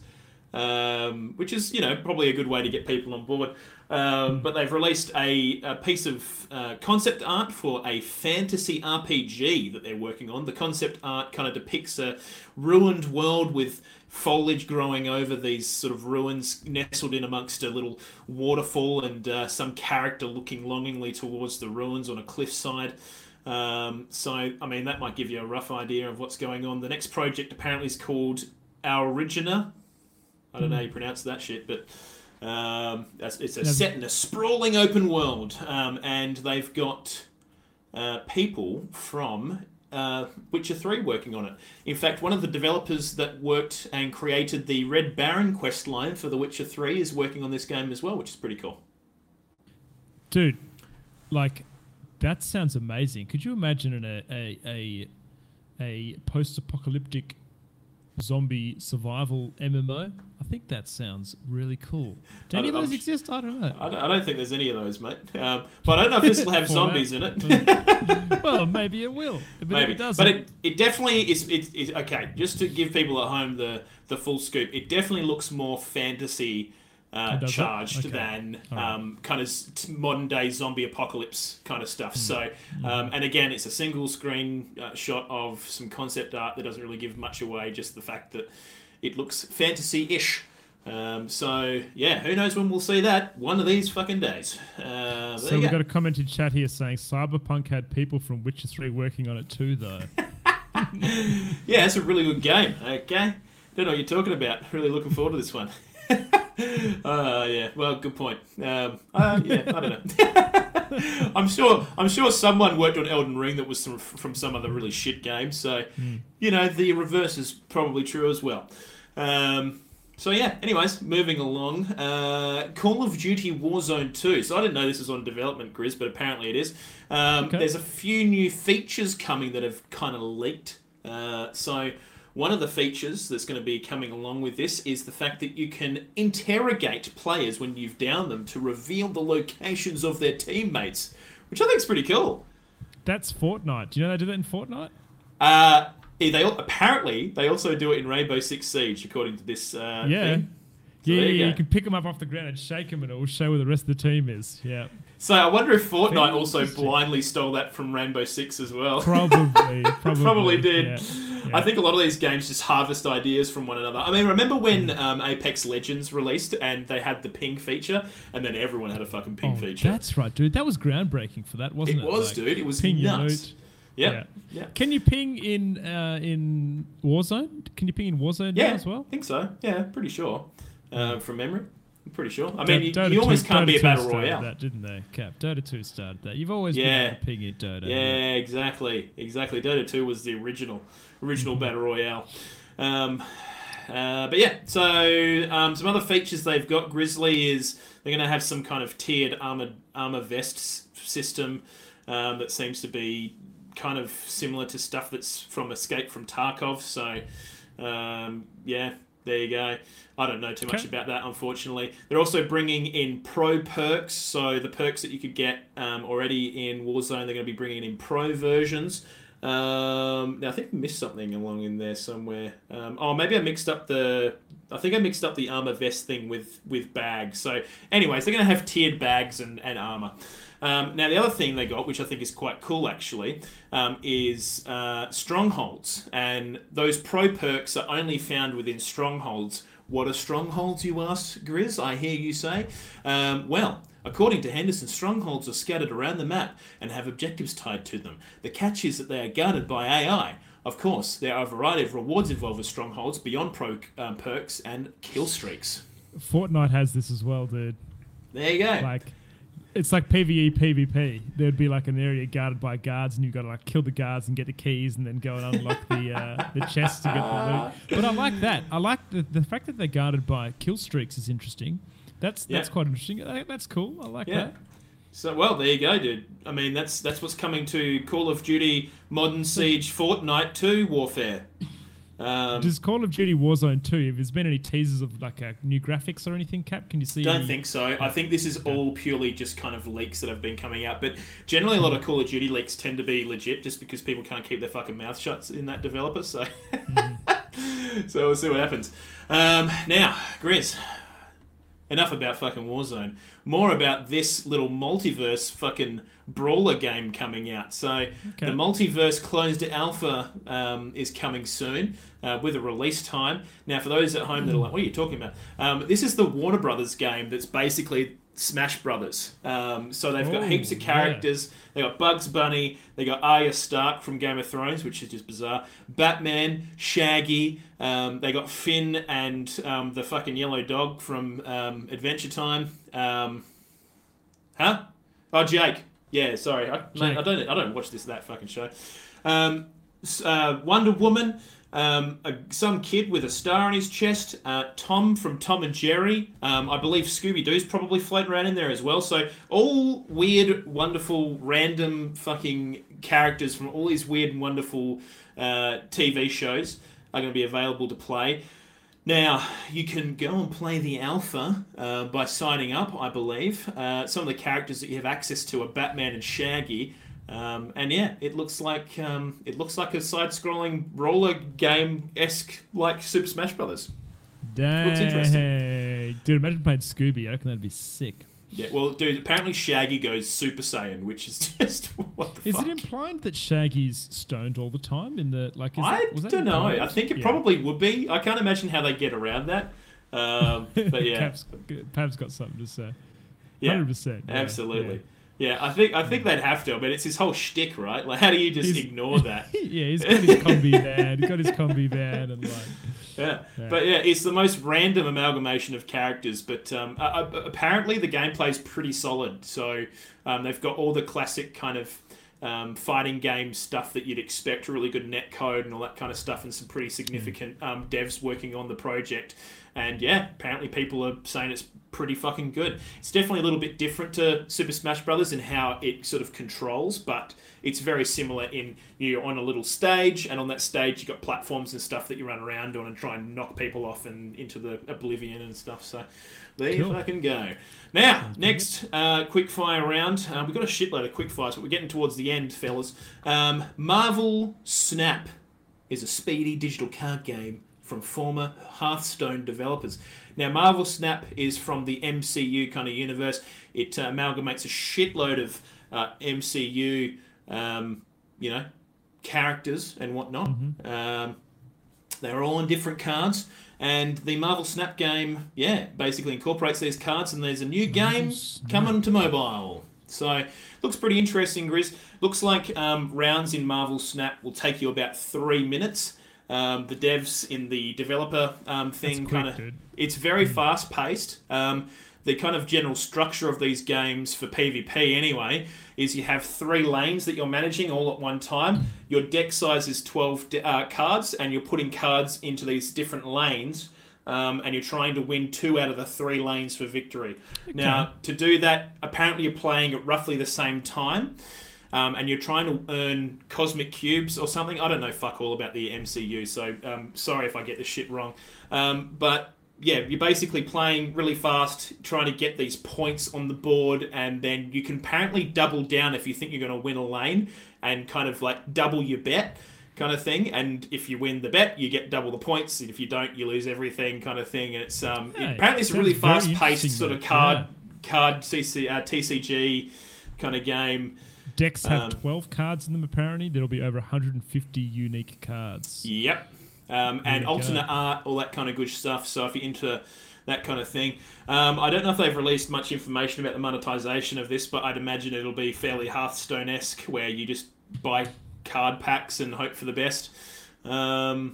Which is, you know, probably a good way to get people on board. But they've released a piece of concept art for a fantasy RPG that they're working on. The concept art kind of depicts a ruined world with foliage growing over these sort of ruins, nestled in amongst a little waterfall, and some character looking longingly towards the ruins on a cliffside. So, I mean, that might give you a rough idea of what's going on. The next project apparently is called Our Origina. I don't know how you pronounce that shit, but it's a set in a sprawling open world, and they've got people from Witcher 3 working on it. In fact, one of the developers that worked and created the Red Baron quest line for The Witcher 3 is working on this game as well, which is pretty cool. Dude, like, that sounds amazing. Could you imagine a post-apocalyptic zombie survival MMO? I think that sounds really cool. Do any of those exist? I don't know. I don't think there's any of those, mate. But I don't know if this will have zombies in it. Well, maybe it will. But maybe. If it doesn't. But it definitely is. It, okay, just to give people at home the full scoop, it definitely looks more fantasy charged than kind of modern day zombie apocalypse kind of stuff. And again, it's a single screen shot of some concept art that doesn't really give much away, just the fact that it looks fantasy-ish. So yeah, who knows when we'll see that one of these fucking days. So we've got a comment in chat here saying Cyberpunk had people from Witcher 3 working on it too, though. Yeah, it's a really good game. Okay, don't know what you're talking about. Really looking forward to this one. Yeah. Well, good point. Yeah, I don't know. I'm sure someone worked on Elden Ring that was from some other really shit game. So, you know, the reverse is probably true as well. So yeah. Anyways, moving along. Call of Duty Warzone 2. So I didn't know this was on development, Grizz, but apparently it is. There's a few new features coming that have kind of leaked. So. One of the features that's going to be coming along with this is the fact that you can interrogate players when you've downed them to reveal the locations of their teammates, which I think is pretty cool. That's Fortnite. Do you know they do that in Fortnite? They also do it in Rainbow Six Siege, according to this thing. So you can pick them up off the ground and shake them, and it will show where the rest of the team is. Yeah. So I wonder if Fortnite also blindly stole that from Rainbow Six as well. Probably did. Yeah. I think a lot of these games just harvest ideas from one another. I mean, remember when Apex Legends released and they had the ping feature, and then everyone had a fucking ping feature? That's right, dude. That was groundbreaking for that, wasn't it? It was, like, dude. It was ping nuts. Yep. Yeah. Can you ping in Warzone? Can you ping in Warzone now as well? I think so. Yeah, pretty sure. From memory, I'm pretty sure. I mean, Dota you always can't Dota be a battle royale. That didn't they, Cap? Dota 2 started that. You've always been a ping in Dota. Yeah, exactly. Dota 2 was the original battle royale. But yeah, so some other features they've got, Grizzly, is they're going to have some kind of tiered armor vest system that seems to be kind of similar to stuff that's from Escape from Tarkov. So there you go. I don't know too much about that, unfortunately. They're also bringing in pro perks. So the perks that you could get already in Warzone, they're going to be bringing in pro versions. Now, I think I missed something along in there somewhere. Maybe I mixed up the armor vest thing with bags. So anyways, they're going to have tiered bags and armor. Now, the other thing they got, which I think is quite cool, actually, is strongholds. And those pro perks are only found within strongholds. What are strongholds, you ask, Grizz? I hear you say. Well, according to Henderson, strongholds are scattered around the map and have objectives tied to them. The catch is that they are guarded by AI. Of course, there are a variety of rewards involved with strongholds beyond pro perks and kill streaks. Fortnite has this as well, dude. There you go. It's like PvE, PvP. There'd be like an area guarded by guards, and you've got to like kill the guards and get the keys, and then go and unlock the chests to get the loot. But I like that. I like the fact that they're guarded by kill streaks is interesting. That's quite interesting. That's cool. I like that. So, well, there you go, dude. I mean, that's what's coming to Call of Duty Modern Siege Fortnite 2 Warfare. Does Call of Duty Warzone 2, if there's been any teasers of like a new graphics or anything, Cap, can you see? Don't think so. I think this is all purely just kind of leaks that have been coming out. But generally, a lot of Call of Duty leaks tend to be legit just because people can't keep their fucking mouth shut in that developer. So, so we'll see what happens. Now, Grizz, enough about fucking Warzone. More about this little multiverse fucking brawler game coming out. So the multiverse closed alpha is coming soon with a release time. Now, for those at home that are like, what are you talking about? This is the Warner Brothers game that's basically Smash Brothers. So they've got heaps of characters. Yeah. They got Bugs Bunny. They got Arya Stark from Game of Thrones, which is just bizarre. Batman, Shaggy. They got Finn and the fucking yellow dog from Adventure Time. Oh, Jake. Yeah, sorry. Jake. I don't watch that fucking show. Wonder Woman, some kid with a star on his chest, Tom from Tom and Jerry. I believe Scooby-Doo's probably floating around in there as well. So all weird, wonderful, random fucking characters from all these weird and wonderful TV shows are going to be available to play. Now, you can go and play the alpha by signing up, I believe. Some of the characters that you have access to are Batman and Shaggy. And yeah, it looks like a side-scrolling roller game-esque like Super Smash Brothers. Dang. Looks interesting. Dude, imagine playing Scooby. I reckon that'd be sick. Yeah, well, dude, apparently Shaggy goes Super Saiyan, which is just, what the fuck? Is it implied that Shaggy's stoned all the time? In the like? I don't know. I think it probably would be. I can't imagine how they get around that. But yeah. Pav's got something to say. 100%. Yeah, absolutely. Yeah, I think they'd have to. But it's his whole shtick, right? Like, how do you just ignore that? Yeah, he's got his combi band. And like... Yeah, but yeah, it's the most random amalgamation of characters, but apparently the gameplay's pretty solid, so they've got all the classic kind of fighting game stuff that you'd expect, really good netcode and all that kind of stuff, and some pretty significant devs working on the project, and yeah, apparently people are saying it's pretty fucking good. It's definitely a little bit different to Super Smash Brothers in how it sort of controls, but it's very similar in you're on a little stage, and on that stage you've got platforms and stuff that you run around on and try and knock people off and into the oblivion and stuff. So there you fucking go. Now, next quick fire round. We've got a shitload of quick fires, but we're getting towards the end, fellas. Marvel Snap is a speedy digital card game from former Hearthstone developers. Now, Marvel Snap is from the MCU kind of universe. It amalgamates a shitload of MCU, characters and whatnot. Mm-hmm. They're all on different cards. And the Marvel Snap game, basically incorporates these cards. And there's a new game coming to mobile. So, looks pretty interesting, Grizz. Looks like rounds in Marvel Snap will take you about 3 minutes. The devs in the developer thing kind of... It's very fast-paced. The kind of general structure of these games for PvP anyway is you have 3 lanes that you're managing all at one time. Your deck size is 12 cards, and you're putting cards into these different lanes, and you're trying to win 2 out of the 3 lanes for victory. Okay. Now, to do that, apparently you're playing at roughly the same time. And you're trying to earn cosmic cubes or something. I don't know fuck all about the MCU, so sorry if I get this shit wrong. But yeah, you're basically playing really fast, trying to get these points on the board, and then you can apparently double down if you think you're going to win a lane and kind of like double your bet kind of thing. And if you win the bet, you get double the points, and if you don't, you lose everything kind of thing. And it's apparently it's a really fast-paced sort of card TCG kind of game. Decks have 12 cards in them, apparently. There'll be over 150 unique cards. Yep. And alternate art, all that kind of good stuff. So if you're into that kind of thing. I don't know if they've released much information about the monetization of this, but I'd imagine it'll be fairly Hearthstone-esque, where you just buy card packs and hope for the best. If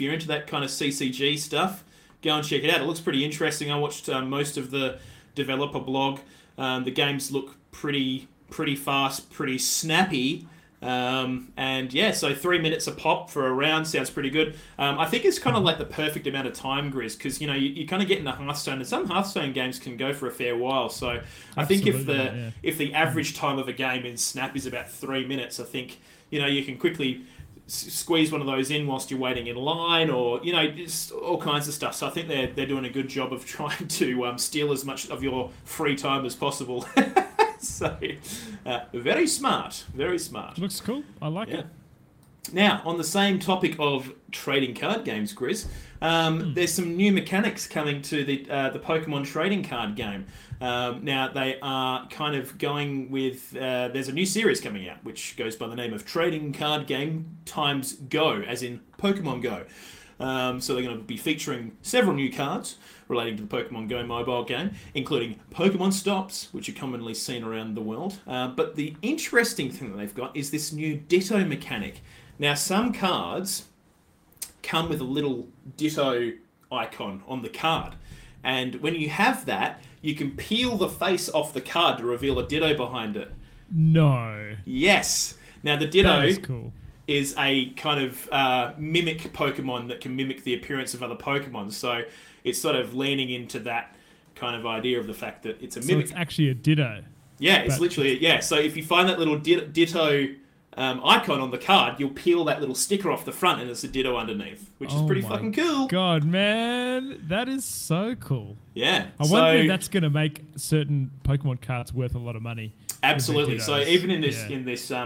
you're into that kind of CCG stuff, go and check it out. It looks pretty interesting. I watched most of the developer blog. The games look pretty fast, pretty snappy, And yeah, so 3 minutes a pop for a round sounds pretty good. I think it's kind of like the perfect amount of time, Grizz, because you know you kind of get in the Hearthstone, and some Hearthstone games can go for a fair while. So I think if the average time of a game in Snap is about 3 minutes, I think you know you can quickly squeeze one of those in whilst you're waiting in line, or you know just all kinds of stuff. So I think they're doing a good job of trying to steal as much of your free time as possible. So, very smart, very smart. Looks cool. I like it. Now, on the same topic of trading card games, Grizz, there's some new mechanics coming to the Pokemon trading card game. Now, they are kind of going with... there's a new series coming out, which goes by the name of Trading Card Game times Go, as in Pokemon Go. So they're going to be featuring several new cards relating to the Pokemon Go mobile game, including Pokemon Stops, which are commonly seen around the world. But the interesting thing that they've got is this new Ditto mechanic. Now, some cards come with a little Ditto icon on the card. And when you have that, you can peel the face off the card to reveal a Ditto behind it. No. Yes. Now, the Ditto... That is cool. Is a kind of mimic Pokemon that can mimic the appearance of other Pokemon. So it's sort of leaning into that kind of idea of the fact that it's a mimic. So it's actually a Ditto. Yeah, it's literally, yeah. So if you find that little Ditto icon on the card, you'll peel that little sticker off the front and it's a Ditto underneath, which is pretty fucking cool. God, man. That is so cool. Yeah. I wonder if that's going to make certain Pokemon cards worth a lot of money. Absolutely. So even in this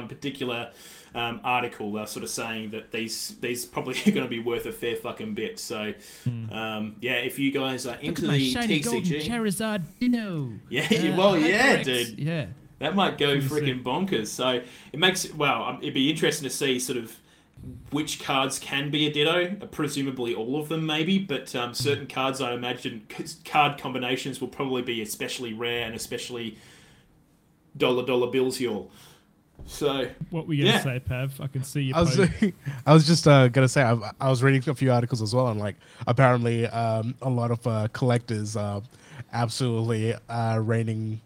particular... article, they're sort of saying that these probably are going to be worth a fair fucking bit. So, if you guys are into the shiny TCG, Charizard Dino. Yeah, well, yeah, dude, yeah, that might go freaking bonkers. So it makes it'd be interesting to see sort of which cards can be a Ditto. Presumably all of them, maybe, but certain cards, I imagine, card combinations will probably be especially rare and especially dollar bills, y'all. So what were you gonna say, Pav? I can see you. I was just gonna say I was reading a few articles as well, and like apparently a lot of collectors are absolutely reigning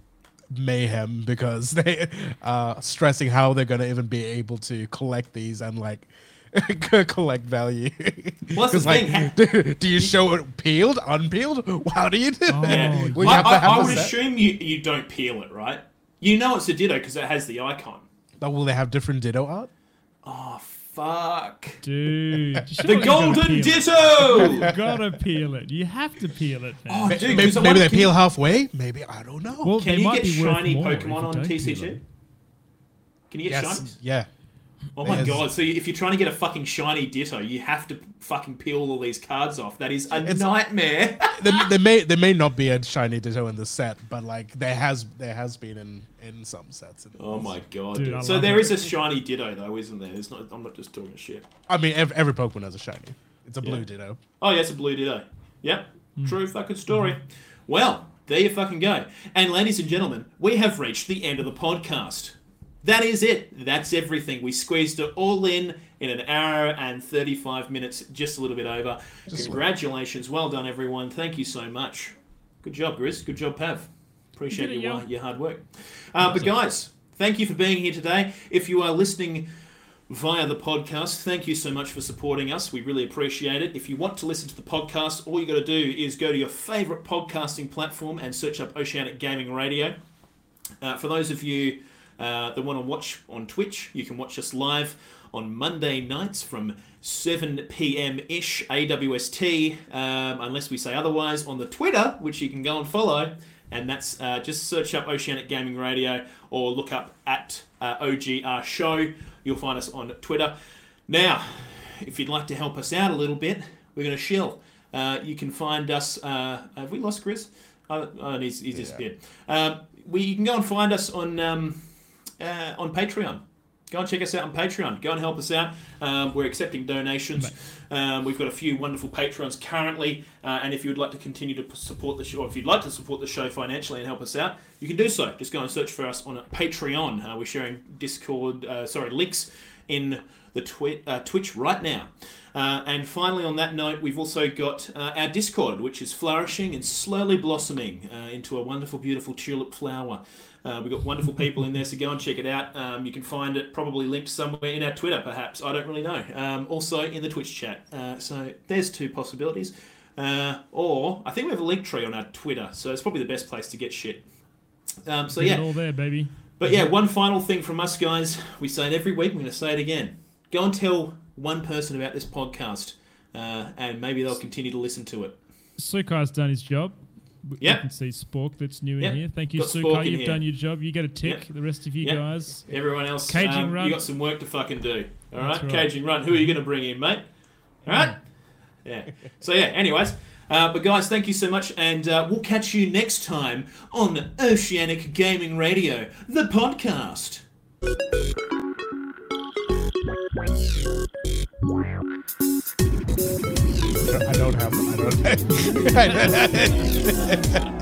mayhem because they are stressing how they're gonna even be able to collect these and like collect value. What's the thing? Do you show it peeled, unpeeled? How do you do that? Well, I would assume you don't peel it, right? You know it's a Ditto because it has the icon. But will they have different Ditto art? Oh, fuck. Dude. The golden Ditto! You gotta peel it. You have to peel it. Now. Oh, dude. Maybe they peel halfway? Maybe. I don't know. Well, can you get shiny Pokemon on TCG? Can you get shiny? Yeah. Oh, my God. So if you're trying to get a fucking shiny Ditto, you have to fucking peel all these cards off. That is a nightmare. there may not be a shiny Ditto in the set, but like there has been in some sets. Oh, my God. Dude. So there is a shiny Ditto, though, isn't there? It's not. I'm not just talking shit. I mean, every Pokemon has a shiny. It's a blue Ditto. Oh, yeah, it's a blue Ditto. Yep. True fucking story. Well, there you fucking go. And ladies and gentlemen, we have reached the end of the podcast. That is it. That's everything. We squeezed it all in an hour and 35 minutes, just a little bit over. Congratulations. Well done, everyone. Thank you so much. Good job, Grizz. Good job, Pav. Appreciate your hard work. But guys, thank you for being here today. If you are listening via the podcast, thank you so much for supporting us. We really appreciate it. If you want to listen to the podcast, all you got to do is go to your favourite podcasting platform and search up Oceanic Gaming Radio. For those of you... that want to watch on Twitch, you can watch us live on Monday nights from 7 p.m. AWST, unless we say otherwise, on the Twitter, which you can go and follow, and that's just search up Oceanic Gaming Radio or look up at OGR Show. You'll find us on Twitter. Now, if you'd like to help us out a little bit, we're going to shill. You can find us... have we lost Chris? Oh, he's disappeared. You can go and find us on Patreon. Go and check us out on Patreon. Go and help us out. We're accepting donations. We've got a few wonderful Patrons currently, and if you'd like to continue to support the show, or if you'd like to support the show financially and help us out, you can do so. Just go and search for us on Patreon. We're sharing Discord links in the Twitch right now. And finally, on that note, we've also got our Discord, which is flourishing and slowly blossoming into a wonderful, beautiful tulip flower. We've got wonderful people in there, so go and check it out. You can find it probably linked somewhere in our Twitter, perhaps. I don't really know. Also in the Twitch chat. So there's two possibilities. Or I think we have a link tree on our Twitter, so it's probably the best place to get shit. So yeah, all there, baby. But yeah, one final thing from us, guys. We say it every week. I'm going to say it again. Go and tell one person about this podcast, and maybe they'll continue to listen to it. Sukai's done his job. Yeah, can see Spork that's new in here. Thank you, Sukai. You've done your job. You get a tick. Yep. The rest of you guys, everyone else, Caging Runt, you got some work to fucking do. All right, right. Caging Runt. Who are you going to bring in, mate? All right. Yeah. So yeah. Anyways. But guys, thank you so much, and we'll catch you next time on Oceanic Gaming Radio, the podcast. I don't have it.